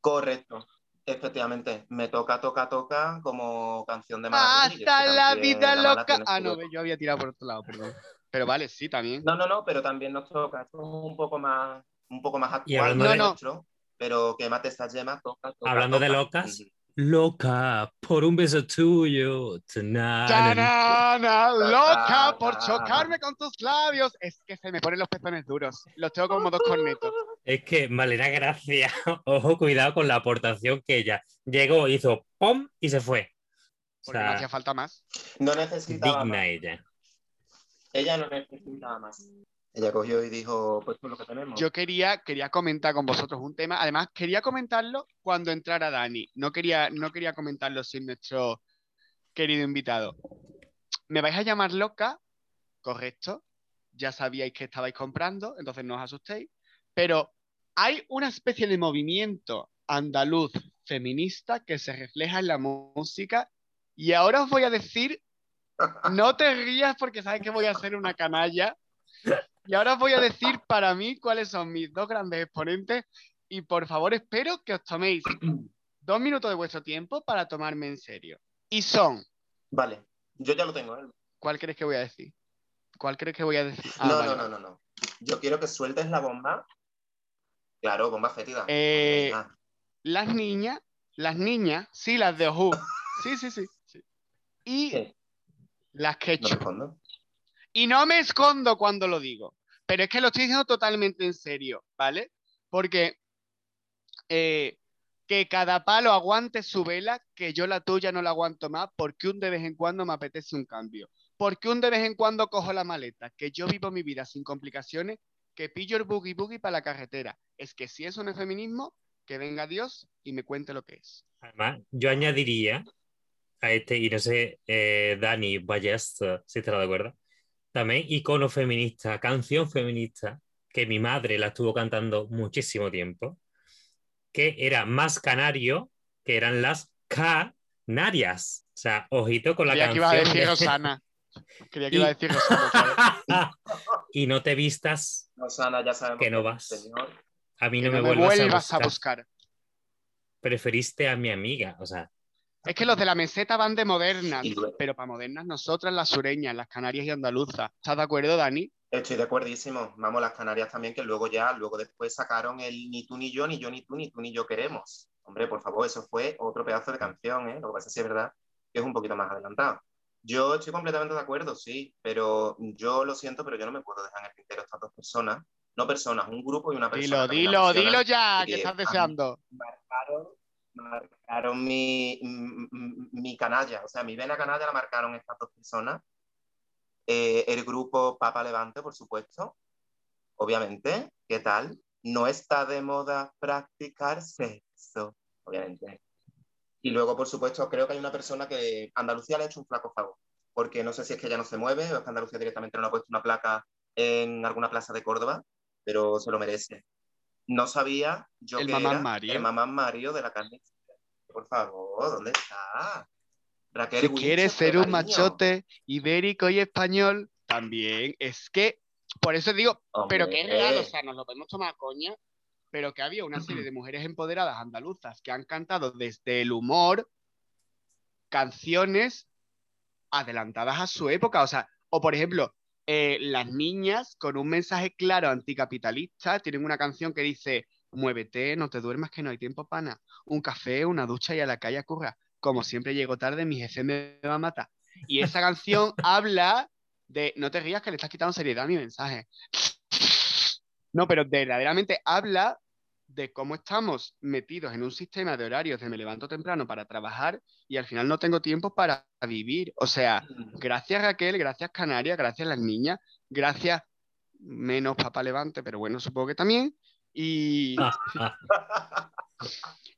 Correcto. Efectivamente, me toca, toca, toca como canción de Mala. ¡Hasta la vida loca! Ah, no, yo había tirado por otro lado, perdón. Pero vale, sí, también. No, no, no, pero también nos toca. Esto es un poco más, un poco más actual, no, no. Pero que mate estas yemas, toca, toca. Hablando de locas, loca por un beso tuyo, tanana, loca por chocarme con tus labios. Es que se me ponen los pezones duros. Los tengo como dos cornetos. Es que, Malena, gracias. Ojo, cuidado con la aportación que ella llegó, hizo pom y se fue. Porque o sea, no hacía falta más. No necesitaba digna más. Ella. Ella no necesitaba más. Ella cogió y dijo, pues por lo que tenemos. Yo quería, quería comentar con vosotros un tema. Además, quería comentarlo cuando entrara Dani. No quería, no quería comentarlo sin nuestro querido invitado. ¿Me vais a llamar loca? Correcto. Ya sabíais que estabais comprando, entonces no os asustéis. Pero... hay una especie de movimiento andaluz feminista que se refleja en la música y ahora os voy a decir, no te rías porque sabes que voy a ser una canalla, y ahora os voy a decir para mí cuáles son mis dos grandes exponentes y por favor espero que os toméis dos minutos de vuestro tiempo para tomarme en serio. Y son... Vale, yo ya lo tengo. ¿eh? ¿Cuál crees que voy a decir? ¿Cuál crees que voy a decir? Ah, no, vale. no, no, no, no. Yo quiero que sueltes la bomba. Claro, bomba fétida. Eh, ah. Las niñas, las niñas, sí, las de Oju. Sí, sí, sí, sí. Y ¿qué? Las Ketchup. No me escondo. Y no me escondo cuando lo digo. Pero es que lo estoy diciendo totalmente en serio, ¿vale? Porque eh, que cada palo aguante su vela, que yo la tuya no la aguanto más, porque un de vez en cuando me apetece un cambio. Porque un de vez en cuando cojo la maleta, que yo vivo mi vida sin complicaciones, que pillo el boogie boogie para la carretera. Es que si eso no es feminismo, que venga Dios y me cuente lo que es. Además, yo añadiría a este, y no sé, eh, Dani Vallés, si estará de acuerdo, también icono feminista, canción feminista, que mi madre la estuvo cantando muchísimo tiempo, que era Más Canario, que eran las Canarias. O sea, ojito con la Creía canción. Creía que iba a decir Rosana. Creía que y... iba a decir Rosana. Y no te vistas. Rosana, ya sabemos que no vas. Señor. A mí no, no me, me vuelvas, vuelvas a, buscar. a buscar. Preferiste a mi amiga, o sea. Es que los de la meseta van de modernas, sí, pero para modernas nosotras las sureñas, las canarias y andaluzas. ¿Estás de acuerdo, Dani? Estoy de acuerdísimo. Vamos, las canarias también, que luego ya, luego después sacaron el Ni tú ni yo, ni yo ni tú, ni tú ni yo queremos. Hombre, por favor, eso fue otro pedazo de canción, ¿eh? Lo que pasa es que es verdad que es un poquito más adelantado. Yo estoy completamente de acuerdo, sí, pero yo lo siento, pero yo no me puedo dejar en el tintero estas dos personas, no personas, un grupo y una persona. Dilo, dilo, dilo ya, que estás deseando. Marcaron, marcaron mi, mi canalla, o sea, mi vena canalla la marcaron estas dos personas. Eh, el grupo Papa Levante, por supuesto, obviamente, ¿qué tal? no está de moda practicar sexo, obviamente. Y luego, por supuesto, creo que hay una persona que Andalucía le ha hecho un flaco favor, porque no sé si es que ya no se mueve o es que Andalucía directamente no ha puesto una placa en alguna plaza de Córdoba, pero se lo merece. No sabía yo el que mamá era Mario. El mamá Mario de la carnicera. Por favor, ¿dónde está? Raquel si Winchester, quieres ser un machote ibérico y español, también es que, por eso digo, hombre, pero que es real, o sea, nos lo podemos tomar a coña, pero que había una serie de mujeres empoderadas andaluzas que han cantado desde el humor canciones adelantadas a su época, o sea, o por ejemplo, eh, Las Niñas, con un mensaje claro anticapitalista, tienen una canción que dice: muévete, no te duermas que no hay tiempo, pana, un café, una ducha y a la calle a currar, como siempre llego tarde, mi jefe me va a matar. Y esa canción habla de, no te rías que le estás quitando seriedad a mi mensaje. No, pero verdaderamente habla de cómo estamos metidos en un sistema de horarios de me levanto temprano para trabajar y al final no tengo tiempo para vivir. O sea, gracias Raquel, gracias Canarias, gracias Las Niñas, gracias menos Papá Levante, pero bueno, supongo que también. Y,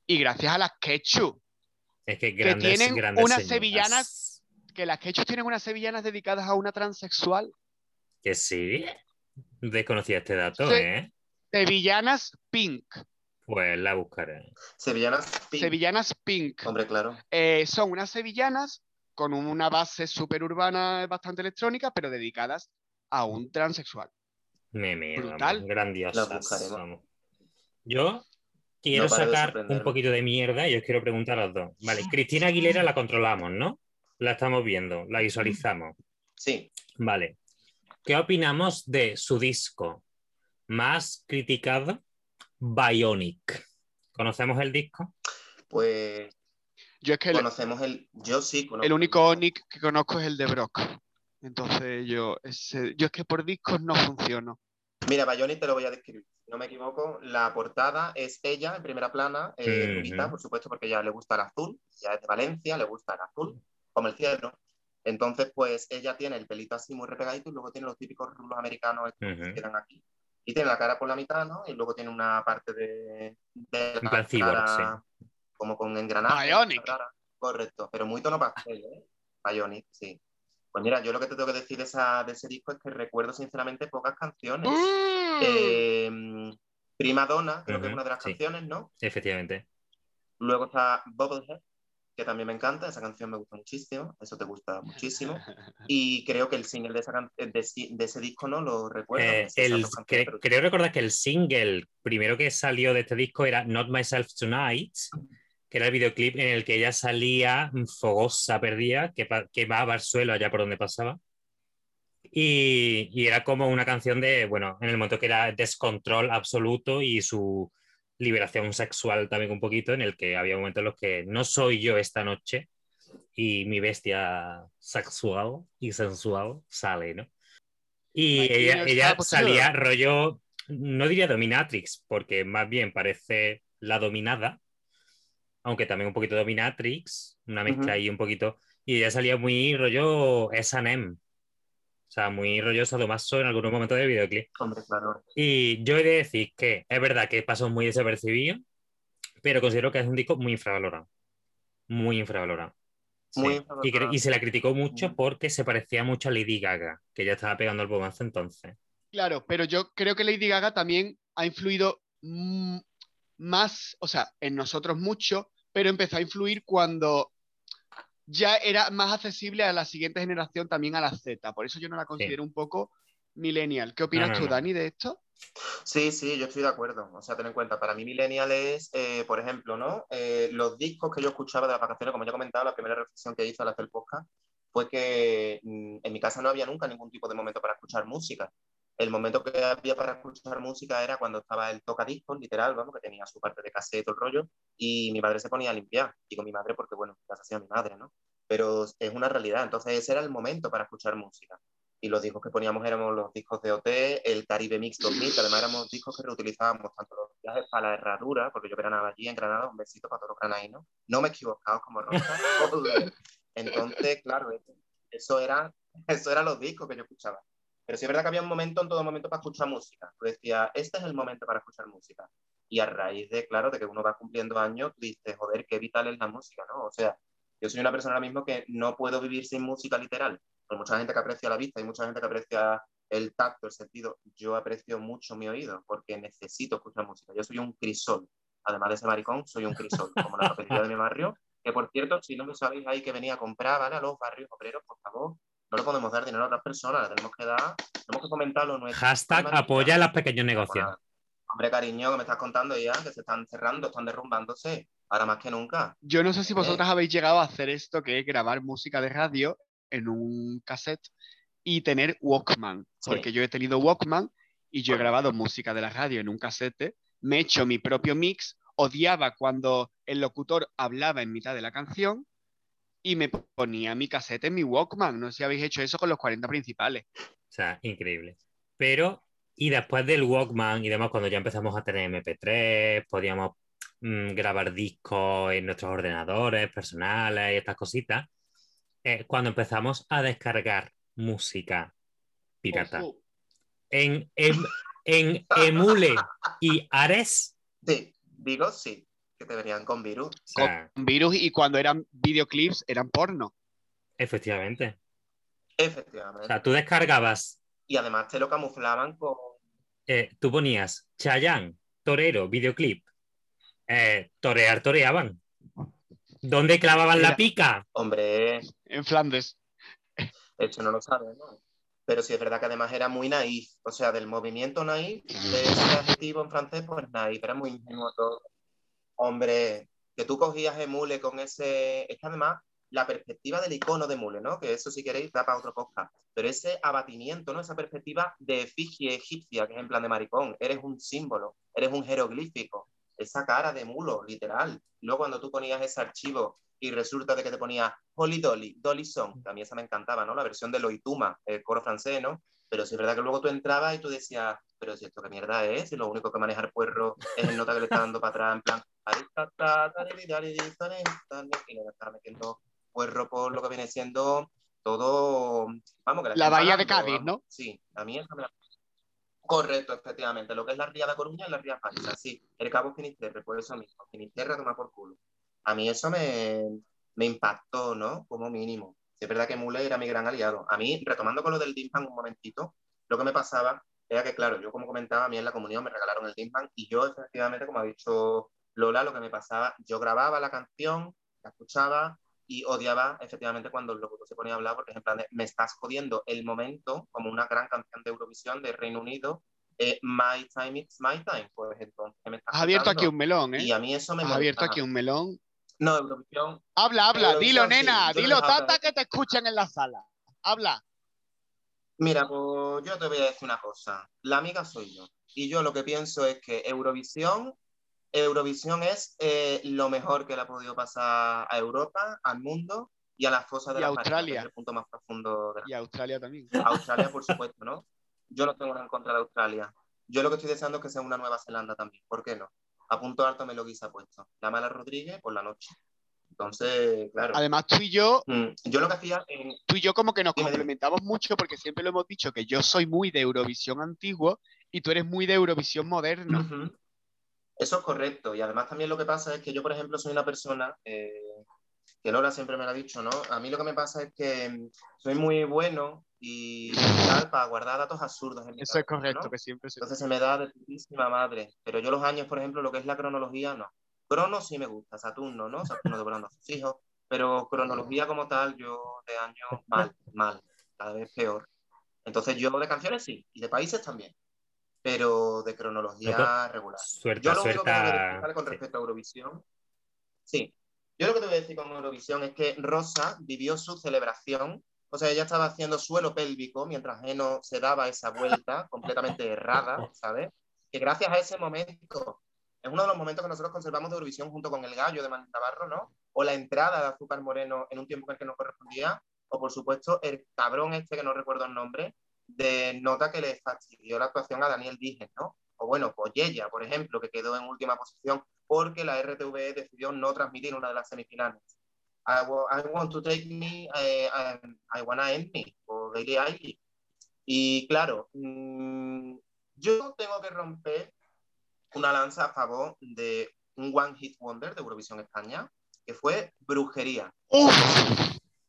y gracias a Las Ketchup. Es que, grandes, que tienen grandes unas señoras. Sevillanas, que Las Ketchup tienen unas sevillanas dedicadas a una transexual. Que sí. Desconocía este dato, Se ¿eh? Sevillanas Pink. Pues la buscaré. Sevillanas Pink. Sevillanas Pink. Hombre, claro. Eh, son unas sevillanas con una base súper urbana, bastante electrónica, pero dedicadas a un transexual. Me miro. Grandiosas. Yo quiero no sacar un poquito de mierda y os quiero preguntar a los dos. Vale, Christina Aguilera la controlamos, ¿no? La estamos viendo, la visualizamos. Sí. Vale. ¿Qué opinamos de su disco más criticado, Bionic? ¿Conocemos el disco? Pues yo es que conocemos el, el yo sí conozco. El único Onic que conozco es el de Brock. Entonces yo ese, yo es que por discos no funciono. Mira, Bionic te lo voy a describir. Si no me equivoco, la portada es ella en primera plana, eh, uh-huh. Rubita, por supuesto, porque ya le gusta el azul, ya es de Valencia, le gusta el azul, como el cielo. Entonces, pues, ella tiene el pelito así muy repegadito y luego tiene los típicos rulos americanos estos uh-huh. que quedan aquí. Y tiene la cara por la mitad, ¿no? Y luego tiene una parte de... de la Pancibor, cara, sí. Como con engranaje. Bionic. Correcto, pero muy tono pastel, ¿eh? Bionic, sí. Pues mira, yo lo que te tengo que decir de, esa, de ese disco es que recuerdo, sinceramente, pocas canciones. Mm. Eh, Prima Donna, creo uh-huh. que es una de las sí. canciones, ¿no? Efectivamente. Luego está Bubblehead, que también me encanta, esa canción me gusta muchísimo, eso te gusta muchísimo, y creo que el single de, esa can- de, de ese disco no lo recuerdo. Eh, el, que, pero... Creo recordar que el single primero que salió de este disco era Not Myself Tonight, que era el videoclip en el que ella salía fogosa, perdida, que pa- quemaba el suelo allá por donde pasaba, y, y era como una canción de, bueno, en el momento que era descontrol absoluto y su... liberación sexual también un poquito, en el que había momentos en los que no soy yo esta noche y mi bestia sexual y sensual sale, ¿no? Y Aquí ella, no ella salía rollo, no diría dominatrix, porque más bien parece la dominada, aunque también un poquito dominatrix, una mezcla uh-huh. ahí un poquito, y ella salía muy rollo ese and eme. O sea, muy rollo sadomaso en algunos momentos del videoclip. Hombre, claro. Y yo he de decir que es verdad que pasó muy desapercibido, pero considero que es un disco muy infravalorado. Muy infravalorado. Sí. Muy infravalorado. Y, y se la criticó mucho porque se parecía mucho a Lady Gaga, que ya estaba pegando el bombazo entonces. Claro, pero yo creo que Lady Gaga también ha influido m- más, o sea, en nosotros mucho, pero empezó a influir cuando... ya era más accesible a la siguiente generación, también a la Z. Por eso yo no la considero sí. un poco millennial. ¿Qué opinas no, no, tú, no. Dani, de esto? Sí, sí, yo estoy de acuerdo. O sea, ten en cuenta, para mí millennial es, eh, por ejemplo, ¿no? Eh, los discos que yo escuchaba de las vacaciones, como ya he comentado, la primera reflexión que hice al hacer el podcast fue que mm, en mi casa no había nunca ningún tipo de momento para escuchar música. El momento que había para escuchar música era cuando estaba el tocadiscos, literal, vamos, que tenía su parte de cassette y todo el rollo, y mi padre se ponía a limpiar. Digo mi madre porque, bueno, en casa hacía mi madre, ¿no? Pero es una realidad. Entonces ese era el momento para escuchar música. Y los discos que poníamos éramos los discos de O T, el Caribe Mix dos mil, que además éramos discos que reutilizábamos tanto los viajes para la herradura, porque yo veranaba allí en Granada, un besito para todos los granadinos. No me he equivocado como Rosa. Entonces, claro, eso era, eso eran los discos que yo escuchaba. Pero sí es verdad que había un momento, en todo momento, para escuchar música. Tú decías, este es el momento para escuchar música. Y a raíz de, claro, de que uno va cumpliendo años, tú dices, joder, qué vital es la música, ¿no? O sea, yo soy una persona ahora mismo que no puedo vivir sin música literal. Hay mucha gente que aprecia la vista, hay mucha gente que aprecia el tacto, el sentido. Yo aprecio mucho mi oído porque necesito escuchar música. Yo soy un crisol. Además de ese maricón, soy un crisol, como la papelería de mi barrio. Que, por cierto, si no lo sabéis ahí que venía a comprar, ¿vale? A los barrios obreros, por favor. No le podemos dar dinero a otras personas, le tenemos que dar, tenemos que comentar lo nuestro. Hashtag apoya a los pequeños negocios. Bueno, hombre, cariño, que me estás contando ya, que se están cerrando, están derrumbándose, ahora más que nunca. Yo no sé si vosotras eh. habéis llegado a hacer esto, que es grabar música de radio en un cassette y tener Walkman, sí. Porque yo he tenido Walkman y yo he grabado música de la radio en un cassette, me he hecho mi propio mix, odiaba cuando el locutor hablaba en mitad de la canción, y me ponía mi cassette en mi Walkman. No sé si habéis hecho eso con los cuarenta principales. O sea, increíble. Pero, y después del Walkman y demás, cuando ya empezamos a tener eme pe tres, podíamos mmm, grabar discos en nuestros ordenadores personales y estas cositas, eh, cuando empezamos a descargar música pirata. Ojo. En, em, en Emule y Ares. Sí, digo sí. Que te venían con virus. O sea, con virus, y cuando eran videoclips eran porno. Efectivamente. Efectivamente. O sea, tú descargabas. Y además te lo camuflaban con... Eh, tú ponías Chayanne, Torero, videoclip. Eh, torear, toreaban. ¿Dónde clavaban Mira, la pica? Hombre. En Flandes. Eso no lo sabes, ¿no? Pero sí es verdad que además era muy naif. O sea, del movimiento naif, de ese adjetivo en francés, pues naif. Era muy ingenuo todo. Hombre, que tú cogías Emule con ese... Es que además, la perspectiva del icono de Emule, ¿no? Que eso, si queréis, da para otro podcast. Pero ese abatimiento, ¿no? Esa perspectiva de efigie egipcia, que es en plan de maricón. Eres un símbolo, eres un jeroglífico. Esa cara de mulo, literal. Luego, cuando tú ponías ese archivo y resulta de que te ponías Holy Dolly, Dolly Song, que a mí esa me encantaba, ¿no? La versión de Loituma, el coro francés, ¿no? Pero sí es verdad que luego tú entrabas y tú decías, pero si esto qué mierda es, si lo único que maneja el puerro es el nota que le está dando para atrás, en plan... Y le está metiendo puerro por lo que viene siendo todo... Vamos, que la la bahía de Cádiz, ¿no? Sí, a mí esa me la... Correcto, efectivamente. Lo que es la ría de Coruña y la ría falsa, sí. El Cabo Finisterre, por eso mismo. Finisterre toma por culo. A mí eso me, me impactó, ¿no? Como mínimo. Sí, es verdad que Mule era mi gran aliado. A mí, retomando con lo del Dimpan un momentito, lo que me pasaba era que, claro, yo como comentaba, a mí en la comunión me regalaron el Dimpan y yo, efectivamente, como ha dicho Lola, lo que me pasaba, yo grababa la canción, la escuchaba y odiaba, efectivamente, cuando el locutor se ponía a hablar, porque en plan de, me estás jodiendo el momento, como una gran canción de Eurovisión de Reino Unido, eh, My Time It's My Time, pues entonces me estás... Has abierto aquí un melón, ¿eh? Y a mí eso me... Has abierto aquí un melón. No, Eurovisión. Habla, habla, Eurovisión, dilo, nena, sí, dilo, tata, hablo. Que te escuchan en la sala. Habla. Mira, pues yo te voy a decir una cosa. La amiga soy yo. Y yo lo que pienso es que Eurovisión, Eurovisión es eh, lo mejor que le ha podido pasar a Europa, al mundo y a las fosas de la Australia. El punto más profundo de la... Y Australia también. Australia, por supuesto, ¿no? Yo no tengo nada en contra de Australia. Yo lo que estoy deseando es que sea una Nueva Zelanda también. ¿Por qué no? A punto alto me lo guisa puesto. La mala Rodríguez por la noche. Entonces, claro. Además, tú y yo... Mm, yo lo que hacía... En... Tú y yo como que nos complementamos mucho porque siempre lo hemos dicho que yo soy muy de Eurovisión antiguo y tú eres muy de Eurovisión moderno. Uh-huh. Eso es correcto. Y además también lo que pasa es que yo, por ejemplo, soy una persona... Eh, que Lola siempre me lo ha dicho, ¿no? A mí lo que me pasa es que soy muy bueno y tal para guardar datos absurdos. En mi Eso cabeza, es correcto, ¿no? Que siempre se... Entonces se me da de putísima madre. Pero yo los años, por ejemplo, lo que es la cronología, no. Crono sí me gusta, Saturno, ¿no? Saturno devorando a sus hijos. Pero cronología como tal, yo de años mal, mal, cada vez peor. Entonces yo de canciones sí, y de países también. Pero de cronología ¿Otro? regular. Suerte, yo lo único que voy a decir con respecto a Eurovisión, sí. Yo lo que te voy a decir con Eurovisión es que Rosa vivió su celebración, o sea, ella estaba haciendo suelo pélvico mientras Geno se daba esa vuelta completamente errada, ¿sabes? Que gracias a ese momento, es uno de los momentos que nosotros conservamos de Eurovisión junto con el gallo de Manita Barro, ¿no? O la entrada de Azúcar Moreno en un tiempo en el que no correspondía, o por supuesto el cabrón este, que no recuerdo el nombre, de nota que le fastidió la actuación a Daniel Díez, ¿no? O bueno, Poyella, por ejemplo, que quedó en última posición porque la erre te uve decidió no transmitir una de las semifinales. I, I want to take me, I, I, I wanna end me, o Daily Ivy. Y claro, mmm, yo tengo que romper una lanza a favor de un One Hit Wonder de Eurovisión España, que fue Brujería. ¡Oh!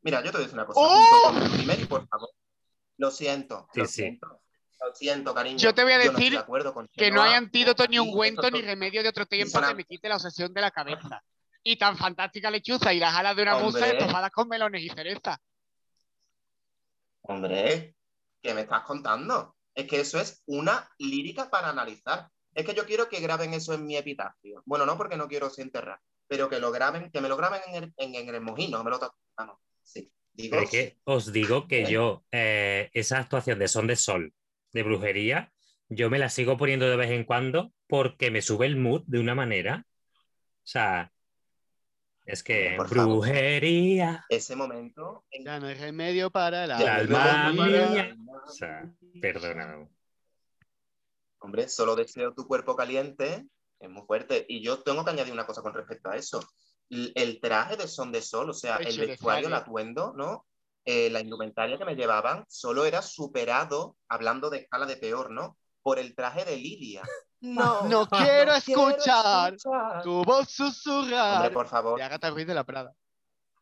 Mira, yo te voy a decir una cosa. ¡Oh! Primero, y por favor, lo siento, sí, lo sí. siento. Lo siento, cariño. Yo te voy a decir no de con que no hay antídoto, ni ungüento, ni remedio de otro tiempo que me quite la obsesión de la cabeza. Y tan fantástica lechuza y las alas de una musa tomadas con melones y cerezas. Hombre, ¿qué me estás contando? Es que eso es una lírica para analizar. Es que yo quiero que graben eso en mi epitafio. Bueno, no porque no quiero sin enterrar, pero que lo graben, que me lo graben en el, en, en el mojino, me lo tocan. Ah, no. Sí. Digo, es que os digo que ¿eh? yo, eh, esa actuación de Son de Sol, de Brujería, yo me la sigo poniendo de vez en cuando porque me sube el mood de una manera. O sea, es que por brujería. Favor. Ese momento. Ya no hay remedio para la, la alma mía. O sea, perdona. Hombre, solo deseo tu cuerpo caliente. Es muy fuerte. Y yo tengo que añadir una cosa con respecto a eso. El, el traje de Son de Sol, o sea, el, el vestuario, el atuendo, ¿no? Eh, la indumentaria que me llevaban solo era superado, hablando de escala de peor, ¿no? Por el traje de Lilia. No, no, no quiero, escuchar quiero escuchar tu voz susurrar. Hombre, por favor. De Ágata Ruiz de la Prada.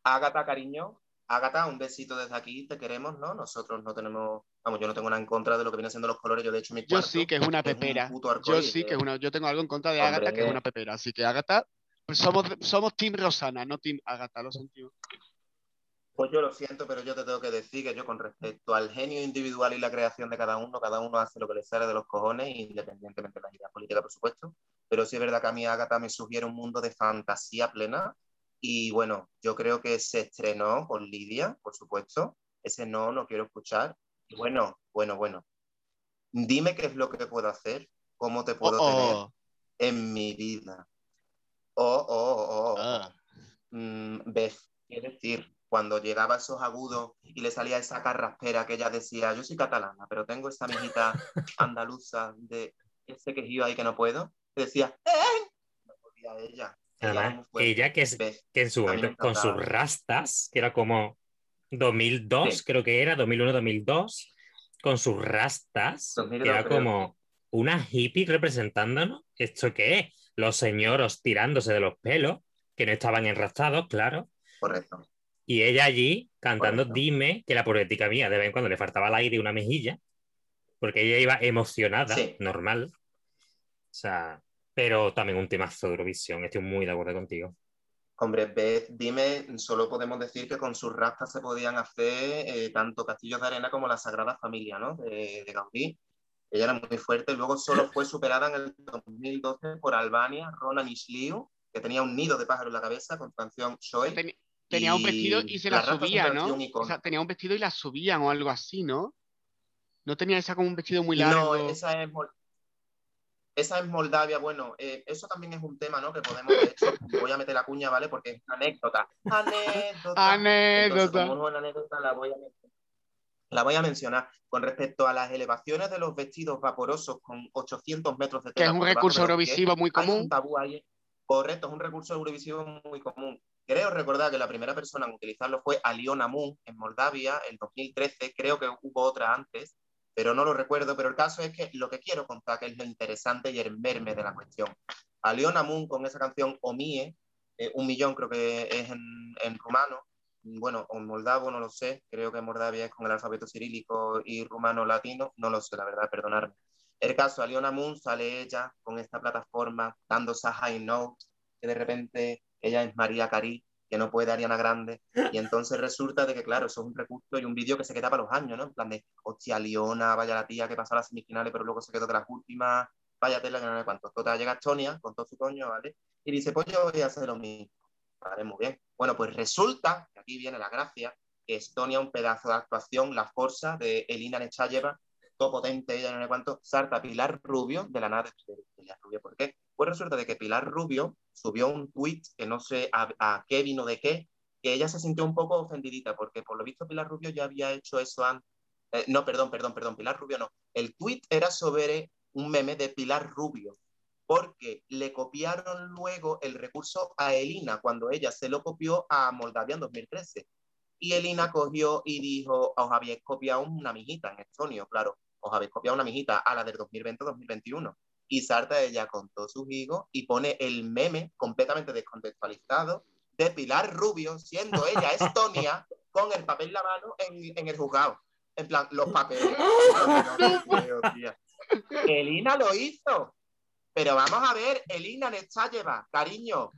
Ágata, cariño. Ágata, un besito desde aquí. Te queremos, ¿no? Nosotros no tenemos... Vamos, yo no tengo nada en contra de lo que vienen siendo los colores. Yo, de hecho, mi cuarto, Yo sí que es una pepera. Es un yo sí que es una... Yo tengo algo en contra de Ágata, que es una pepera. Así que Ágata... Somos, somos team Rosana, no team Ágata, lo sentimos. Pues yo lo siento, pero yo te tengo que decir que yo, con respecto al genio individual y la creación de cada uno, cada uno hace lo que le sale de los cojones, independientemente de las ideas políticas, por supuesto. Pero sí es verdad que a mí Ágata me sugiere un mundo de fantasía plena. Y bueno, yo creo que se estrenó con Lidia, por supuesto. Ese no lo quiero escuchar. Y bueno, bueno, bueno. Dime qué es lo que puedo hacer, cómo te puedo oh, oh. tener en mi vida. Oh, oh, oh. Ah. Mm, ¿ves? Quiero decir, cuando llegaba a esos agudos y le salía esa carraspera que ella decía, yo soy catalana, pero tengo esta mijita andaluza de ese quejío ahí que no puedo, que decía, ¡eh! No podía ella. Además, ella que, es, que en su momento, con sus rastas, que era como dos mil dos, sí. creo que era, dos mil uno, dos mil dos, con sus rastas, dos mil dos, que era creo. Como una hippie representándonos. ¿Esto qué es? Los señoros tirándose de los pelos, que no estaban enrastados, claro. Correcto. Y ella allí cantando Correcto. Dime, que la poética mía, de vez en cuando le faltaba el aire y una mejilla, porque ella iba emocionada, sí. normal. O sea, pero también un temazo de Eurovisión, estoy muy de acuerdo contigo. Hombre, Beth, Dime, solo podemos decir que con sus rastas se podían hacer eh, tanto Castillos de Arena como la Sagrada Familia, ¿no? De, de Gaudí. Ella era muy fuerte, luego solo fue superada en el dos mil doce por Albania, Rona Nishliu, que tenía un nido de pájaro en la cabeza con su canción Shoei. Ten, tenía un vestido y se la, la subía, ¿no? O sea, tenía un vestido y la subían o algo así, ¿no? No tenía esa como un vestido muy largo. No, esa es, esa es Moldavia. Bueno, eh, eso también es un tema, ¿no? Que podemos, de hecho, voy a meter la cuña, ¿vale? Porque es una anécdota. Anécdota. Anécdota. Entonces, como una anécdota la voy a meter. La voy a mencionar con respecto a las elevaciones de los vestidos vaporosos con ochocientos metros de tela. Que es un recurso eurovisivo muy común. Hay un tabú ahí. Correcto, es un recurso eurovisivo muy común. Creo recordar que la primera persona en utilizarlo fue Aliona Moon en Moldavia en dos mil trece. Creo que hubo otra antes, pero no lo recuerdo. Pero el caso es que lo que quiero contar, que es lo interesante y el merme de la cuestión. Aliona Moon con esa canción Omie, eh, un millón creo que es en, en rumano. Bueno, o moldavo, no lo sé, creo que Moldavia es con el alfabeto cirílico y rumano latino, no lo sé, la verdad, perdonadme. El caso, Aliona Moon sale ella con esta plataforma dando esa high note, que de repente ella es Mariah Carey, que no puede Ariana Grande, y entonces resulta de que, claro, eso es un recurso y un vídeo que se queda para los años, ¿no? En plan de, hostia, Aliona, vaya la tía que pasó a las semifinales, pero luego se quedó de las últimas, vaya tela que no le cuento. Total, llega Estonia con todo su coño, ¿vale? Y dice, pues yo voy a hacer lo mismo. Vale, muy bien. Bueno, pues resulta, que aquí viene la gracia, que Estonia, un pedazo de actuación, la fuerza de Elina Nechayeva, todo potente, ella no sé cuánto, sarta Pilar Rubio, de la nada de Pilar Rubio. ¿Por qué? Pues resulta de que Pilar Rubio subió un tuit, que no sé a, a qué vino de qué, que ella se sintió un poco ofendidita, porque por lo visto Pilar Rubio ya había hecho eso antes. Eh, no, perdón, perdón, perdón, Pilar Rubio no. El tuit era sobre un meme de Pilar Rubio, porque le copiaron luego el recurso a Elina cuando ella se lo copió a Moldavia en dos mil trece. Y Elina cogió y dijo, os habéis copiado una mijita en Estonio, claro, os habéis copiado una mijita a la del dos mil veinte dos mil veintiuno. Y salta ella con todos sus higos y pone el meme completamente descontextualizado de Pilar Rubio, siendo ella Estonia, con el papel en la mano en, en el juzgado. En plan, los papeles. Elina lo hizo. Pero vamos a ver, Elina Nechayeva, cariño.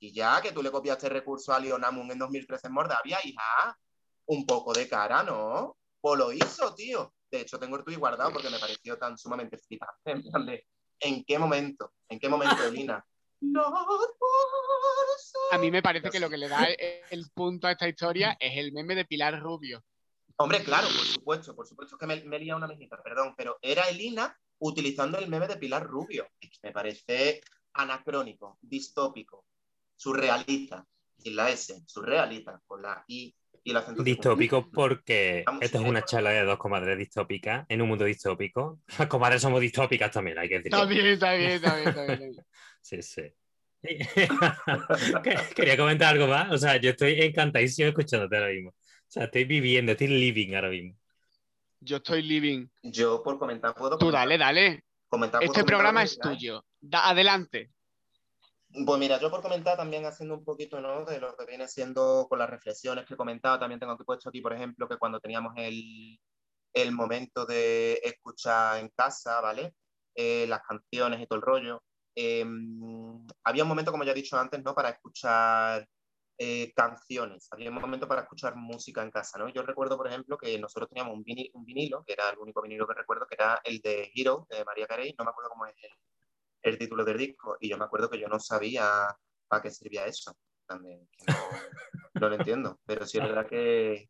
Y ya que tú le copiaste el recurso a Aliona Moon en dos mil trece en Moldavia, hija, un poco de cara, ¿no? Pues lo hizo, tío. De hecho, tengo el tuit guardado porque me pareció tan sumamente flipante. En plan de, ¿en qué momento? ¿En qué momento, Elina? No, a mí me parece que lo que le da el, el punto a esta historia es el meme de Pilar Rubio. Hombre, claro, por supuesto, por supuesto que me, me he liado una mijita, perdón, pero era Elina utilizando el meme de Pilar Rubio. Me parece anacrónico, distópico, surrealista, sin la S, surrealista, con la I y el acento. Distópico porque esto es una charla de dos comadres distópicas en un mundo distópico. Las comadres somos distópicas también, hay que decirlo. También, está bien, está bien, está bien. Sí, sí. Quería comentar algo más. O sea, yo estoy encantadísimo escuchándote ahora mismo. O sea, estoy viviendo, estoy living ahora mismo. Yo estoy living. Yo por comentar puedo... Tú dale, dale. Comentar, este programa es tuyo. Da, adelante. Pues mira, yo por comentar también haciendo un poquito, ¿no?, de lo que viene siendo con las reflexiones que he comentado, también tengo aquí puesto aquí, por ejemplo, que cuando teníamos el, el momento de escuchar en casa, ¿vale? Eh, las canciones y todo el rollo. Eh, había un momento, como ya he dicho antes, ¿no?, para escuchar eh, canciones, había un momento para escuchar música en casa, ¿no? Yo recuerdo, por ejemplo, que nosotros teníamos un vinilo, un vinilo que era el único vinilo que recuerdo, que era el de Hero, de Mariah Carey, no me acuerdo cómo es el, el título del disco, y yo me acuerdo que yo no sabía para qué servía eso, también, no, no lo entiendo, pero sí es verdad que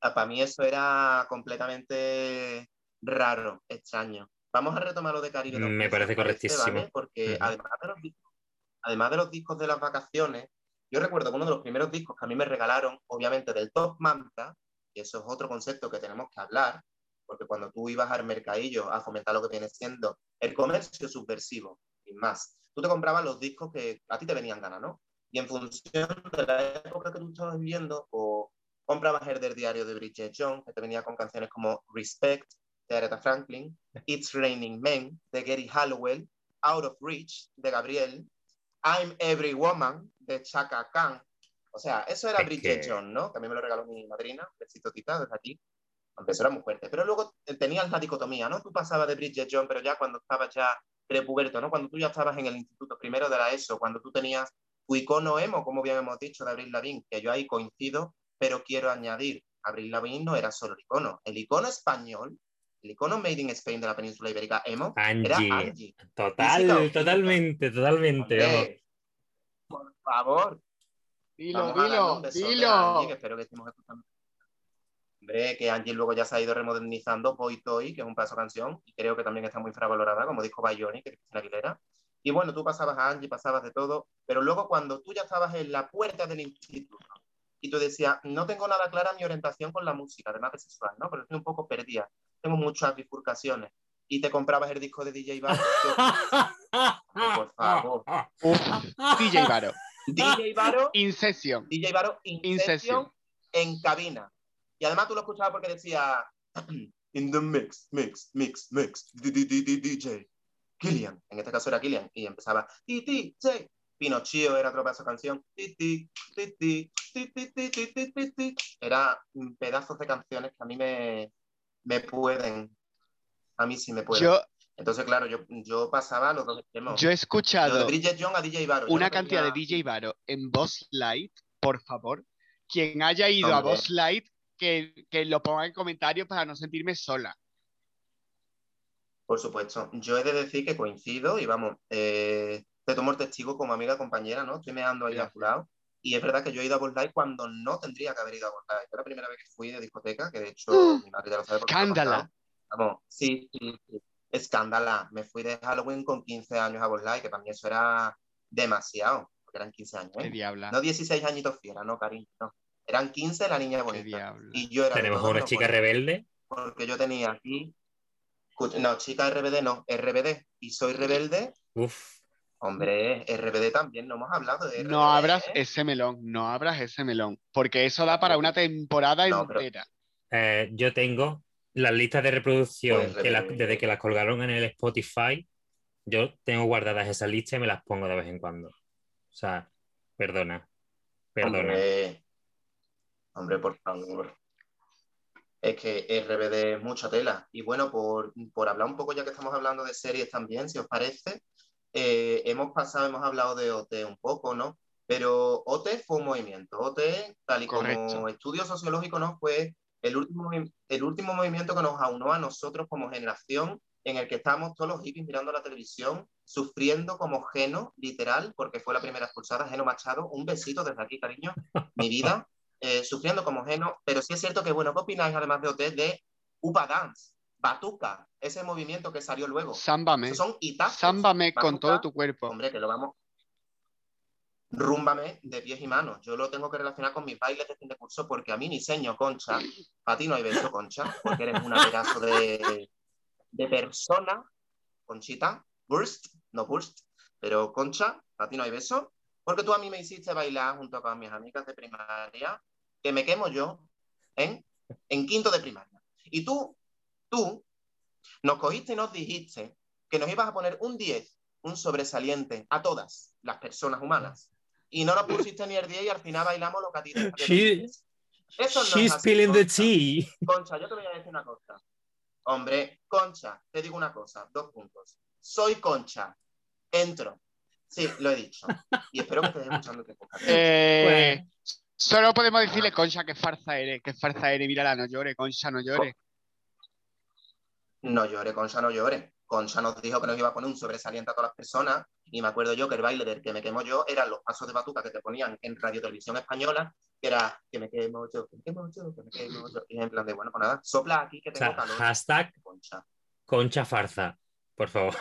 para mí eso era completamente raro, extraño. Vamos a retomar lo de Caribe. Me parece correctísimo. ¿Vale? Porque uh-huh. además, de los discos, además de los discos de las vacaciones, yo recuerdo que uno de los primeros discos que a mí me regalaron, obviamente del Top Manta, y eso es otro concepto que tenemos que hablar, porque cuando tú ibas al mercadillo a fomentar lo que viene siendo el comercio subversivo, y más, tú te comprabas los discos que a ti te venían ganas, ¿no? Y en función de la época que tú estabas viviendo, o comprabas el del diario de Bridget Jones, que te venía con canciones como Respect, de Aretha Franklin, It's Raining Men, de Geri Halliwell, Out of Reach, de Gabriel, I'm Every Woman, de Chaka Khan. O sea, eso era es Bridget que... Jones, ¿no? Que a mí me lo regaló mi madrina, besito Tita, desde aquí. Empezó era muy fuerte, pero luego tenías la dicotomía, ¿no? Tú pasabas de Bridget Jones, pero ya cuando estabas ya prepuberto, ¿no? Cuando tú ya estabas en el instituto primero de la ESO, cuando tú tenías tu icono emo, como bien hemos dicho, de Avril Lavigne, que yo ahí coincido, pero quiero añadir, Avril Lavigne no era solo el icono, el icono español, el icono Made in Spain de la península ibérica emo, Angie. Era Angie. Total, totalmente, totalmente. Oye, por favor. Dilo, dilo, dilo. Angie, que espero que estemos escuchando. Hombre, que Angie luego ya se ha ido remodernizando, Boy Toy, que es un paso canción, y creo que también está muy infravalorada, como dijo Bayoni, que es Christina Aguilera. Y bueno, tú pasabas a Angie, pasabas de todo, pero luego cuando tú ya estabas en la puerta del instituto y tú decías, no tengo nada clara mi orientación con la música, además de sexual, ¿no? Pero estoy un poco perdida, tengo muchas bifurcaciones, y te comprabas el disco de D J Baro. Por favor. D J Baro. D J Baro. Incesión. D J Baro, Incesión en cabina. Y además tú lo escuchabas porque decía in the mix, mix, mix, mix, D J Killian. En este caso era Killian. Y empezaba D J Pinochío, era otro paso canción. Era pedazos de canciones que a mí me, me pueden. A mí sí me pueden. Yo, Entonces, claro, yo, yo pasaba los dos extremos. Yo he escuchado de a D J Baro, una no cantidad tenía... de D J Baro en Boss Light, por favor. Quien haya ido Hombre. a Boss Light, Que, que lo ponga en comentarios para no sentirme sola. Por supuesto. Yo he de decir que coincido y vamos, eh, te tomo el testigo como amiga, compañera, ¿no? Estoy meando ahí a tu lado. Y es verdad que yo he ido a Boss Light cuando no tendría que haber ido a Boss Light. Fue la primera vez que fui de discoteca, que de hecho uh, mi madre ya lo sabe. Escándala. Vamos, sí, sí, sí. Escándala. Me fui de Halloween con quince años a Boss Light, que para mí eso era demasiado, porque eran quince años. ¿Eh? Qué diabla. No dieciséis añitos fiera, no, cariño, no. Eran quince la niña bonita. Y yo era ¿Tenemos una chica bonita, rebelde? Porque yo tenía aquí... No, chica R B D no, R B D. Y soy rebelde. Uf. Hombre, R B D también, no hemos hablado de R B D. No abras ese melón, no abras ese melón, porque eso da para una temporada no, entera. Pero... Eh, yo tengo las listas de reproducción, pues, que la, desde que las colgaron en el Spotify, yo tengo guardadas esas listas y me las pongo de vez en cuando. O sea, perdona, perdona. Hombre, hombre, por favor. Es que R B D es mucha tela. Y bueno, por, por hablar un poco, ya que estamos hablando de series también, si os parece... Eh, hemos pasado, hemos hablado de O T un poco, ¿no? Pero O T fue un movimiento. O T, tal y Correcto. Como estudio sociológico, ¿no? Fue el último, el último movimiento que nos aunó a nosotros como generación, en el que estábamos todos los hippies mirando la televisión, sufriendo como Geno, literal, porque fue la primera expulsada, Geno Machado. Un besito desde aquí, cariño, mi vida. Eh, sufriendo como Geno. Pero sí es cierto que, bueno, ¿qué opináis, además de O T, de Upa Dance? Batuca, ese movimiento que salió luego. Sámbame. Son hitazos. Sámbame Batuca, con todo tu cuerpo. Hombre, que lo vamos. Rúmbame de pies y manos. Yo lo tengo que relacionar con mis bailes de fin de curso, porque a mí ni seño, Concha. A ti no hay beso, Concha, porque eres un pedazo de, de persona. Conchita, burst, no burst, pero Concha, a ti no hay beso, porque tú a mí me hiciste bailar junto con mis amigas de primaria, que me quemo yo en, en quinto de primaria. Y tú. Tú nos cogiste y nos dijiste que nos ibas a poner un diez, un sobresaliente a todas las personas humanas. Y no nos pusiste ni el diez y al final bailamos lo que a ti te parece. Eso no es así, Concha. The tea. Concha, yo te voy a decir una cosa. Hombre, Concha, te digo una cosa, dos puntos. Soy Concha. Entro. Sí, lo he dicho. Y espero que estés escuchando este podcast. Eh, bueno. Solo podemos decirle, Concha, que farsa eres, que farsa eres. Mírala, no llores, Concha, no llores. Con... No llore, Concha, no llore. Concha nos dijo que nos iba a poner un sobresaliente a todas las personas, y me acuerdo yo que el baile del que me quemo yo eran los pasos de batuca que te ponían en Radio Televisión Española, que era que me quemo yo, que me quemo yo, que me quemo yo. Y en plan de, bueno, pues nada, sopla aquí que tengo calor. Hashtag Concha. Concha farsa, por favor.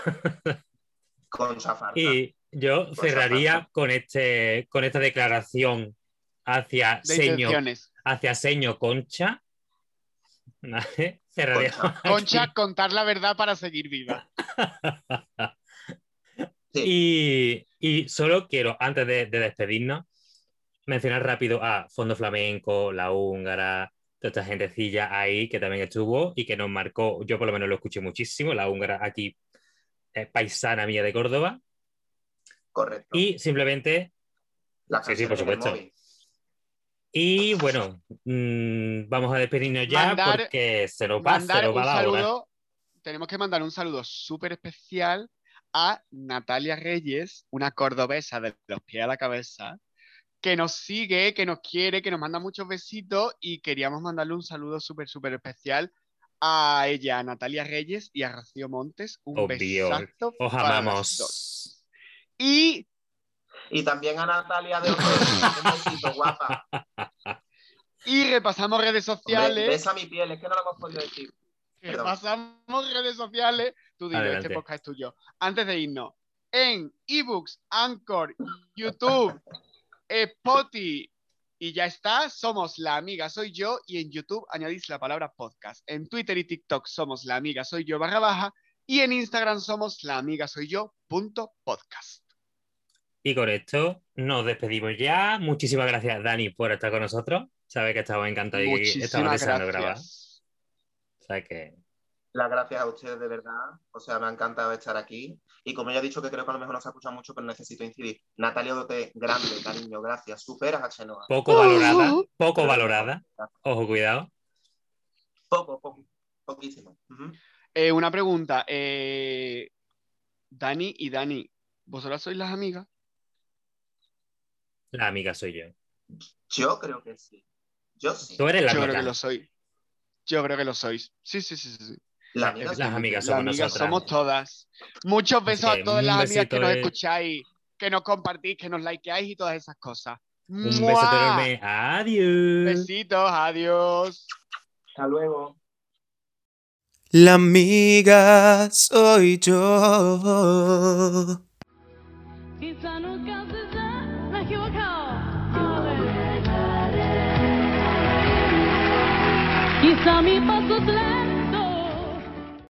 Concha farsa. Y yo Concha cerraría farsa. con este con esta declaración hacia de seño, hacia seño Concha. ¿Vale? Concha. Concha, contar la verdad para seguir viva. Sí. y, y solo quiero, antes de, de despedirnos, mencionar rápido a Fondo Flamenco, La Húngara, toda esta gentecilla ahí que también estuvo y que nos marcó. Yo por lo menos lo escuché muchísimo. La Húngara aquí es paisana mía de Córdoba. Correcto. Y simplemente la sí, sí, por supuesto. Y bueno, mmm, vamos a despedirnos ya mandar, porque se nos va, se nos va la hora. Tenemos que mandar un saludo súper especial a Natalia Reyes, una cordobesa de los pies a la cabeza, que nos sigue, que nos quiere, que nos manda muchos besitos, y queríamos mandarle un saludo súper, súper especial a ella, a Natalia Reyes y a Rocío Montes. Un oh, besazo Dios. Para los dos. Y... Y también a Natalia de Ojo, guapa. Y repasamos redes sociales. Hombre, besa mi piel, es que no lo hemos podido decir. Perdón. Repasamos redes sociales. Tú dilo, este podcast es tuyo. Antes de irnos, en ebooks, Anchor, YouTube, Spotify y ya está. Somos La Amiga Soy Yo, y en YouTube añadís la palabra podcast. En Twitter y TikTok somos La Amiga Soy Yo barra baja, y en Instagram somos La Amiga Soy Yo punto podcast. Y con esto nos despedimos ya. Muchísimas gracias, Dani, por estar con nosotros. Sabes que estamos encantados y estamos deseando grabar. O sea que... Las gracias a ustedes, de verdad. O sea, me ha encantado estar aquí. Y como ya he dicho, que creo que a lo mejor no se ha escuchado mucho, pero necesito incidir. Natalia Dote, grande, cariño, gracias. Superas a Chenoa. Poco valorada, poco valorada. Ojo, cuidado. Poco, poco, poquísimo. Uh-huh. Eh, una pregunta. Eh, Dani y Dani, ¿vosotras sois las amigas? La amiga soy yo. Yo creo que sí. Yo sí. Tú eres la yo amiga. Creo que lo soy. Yo creo que lo sois. Sí, sí, sí, sí. La amiga las amigas somos la amiga nosotras. Somos todas. Muchos besos a todas las amigas que nos de... escucháis, que nos compartís, que nos likeáis y todas esas cosas. Un ¡mua! Beso enorme. Adiós. Besitos, adiós. Hasta luego. La amiga soy yo. Quizá nunca se me he equivocado. Yo regresaré. Quizá mi paso atrás.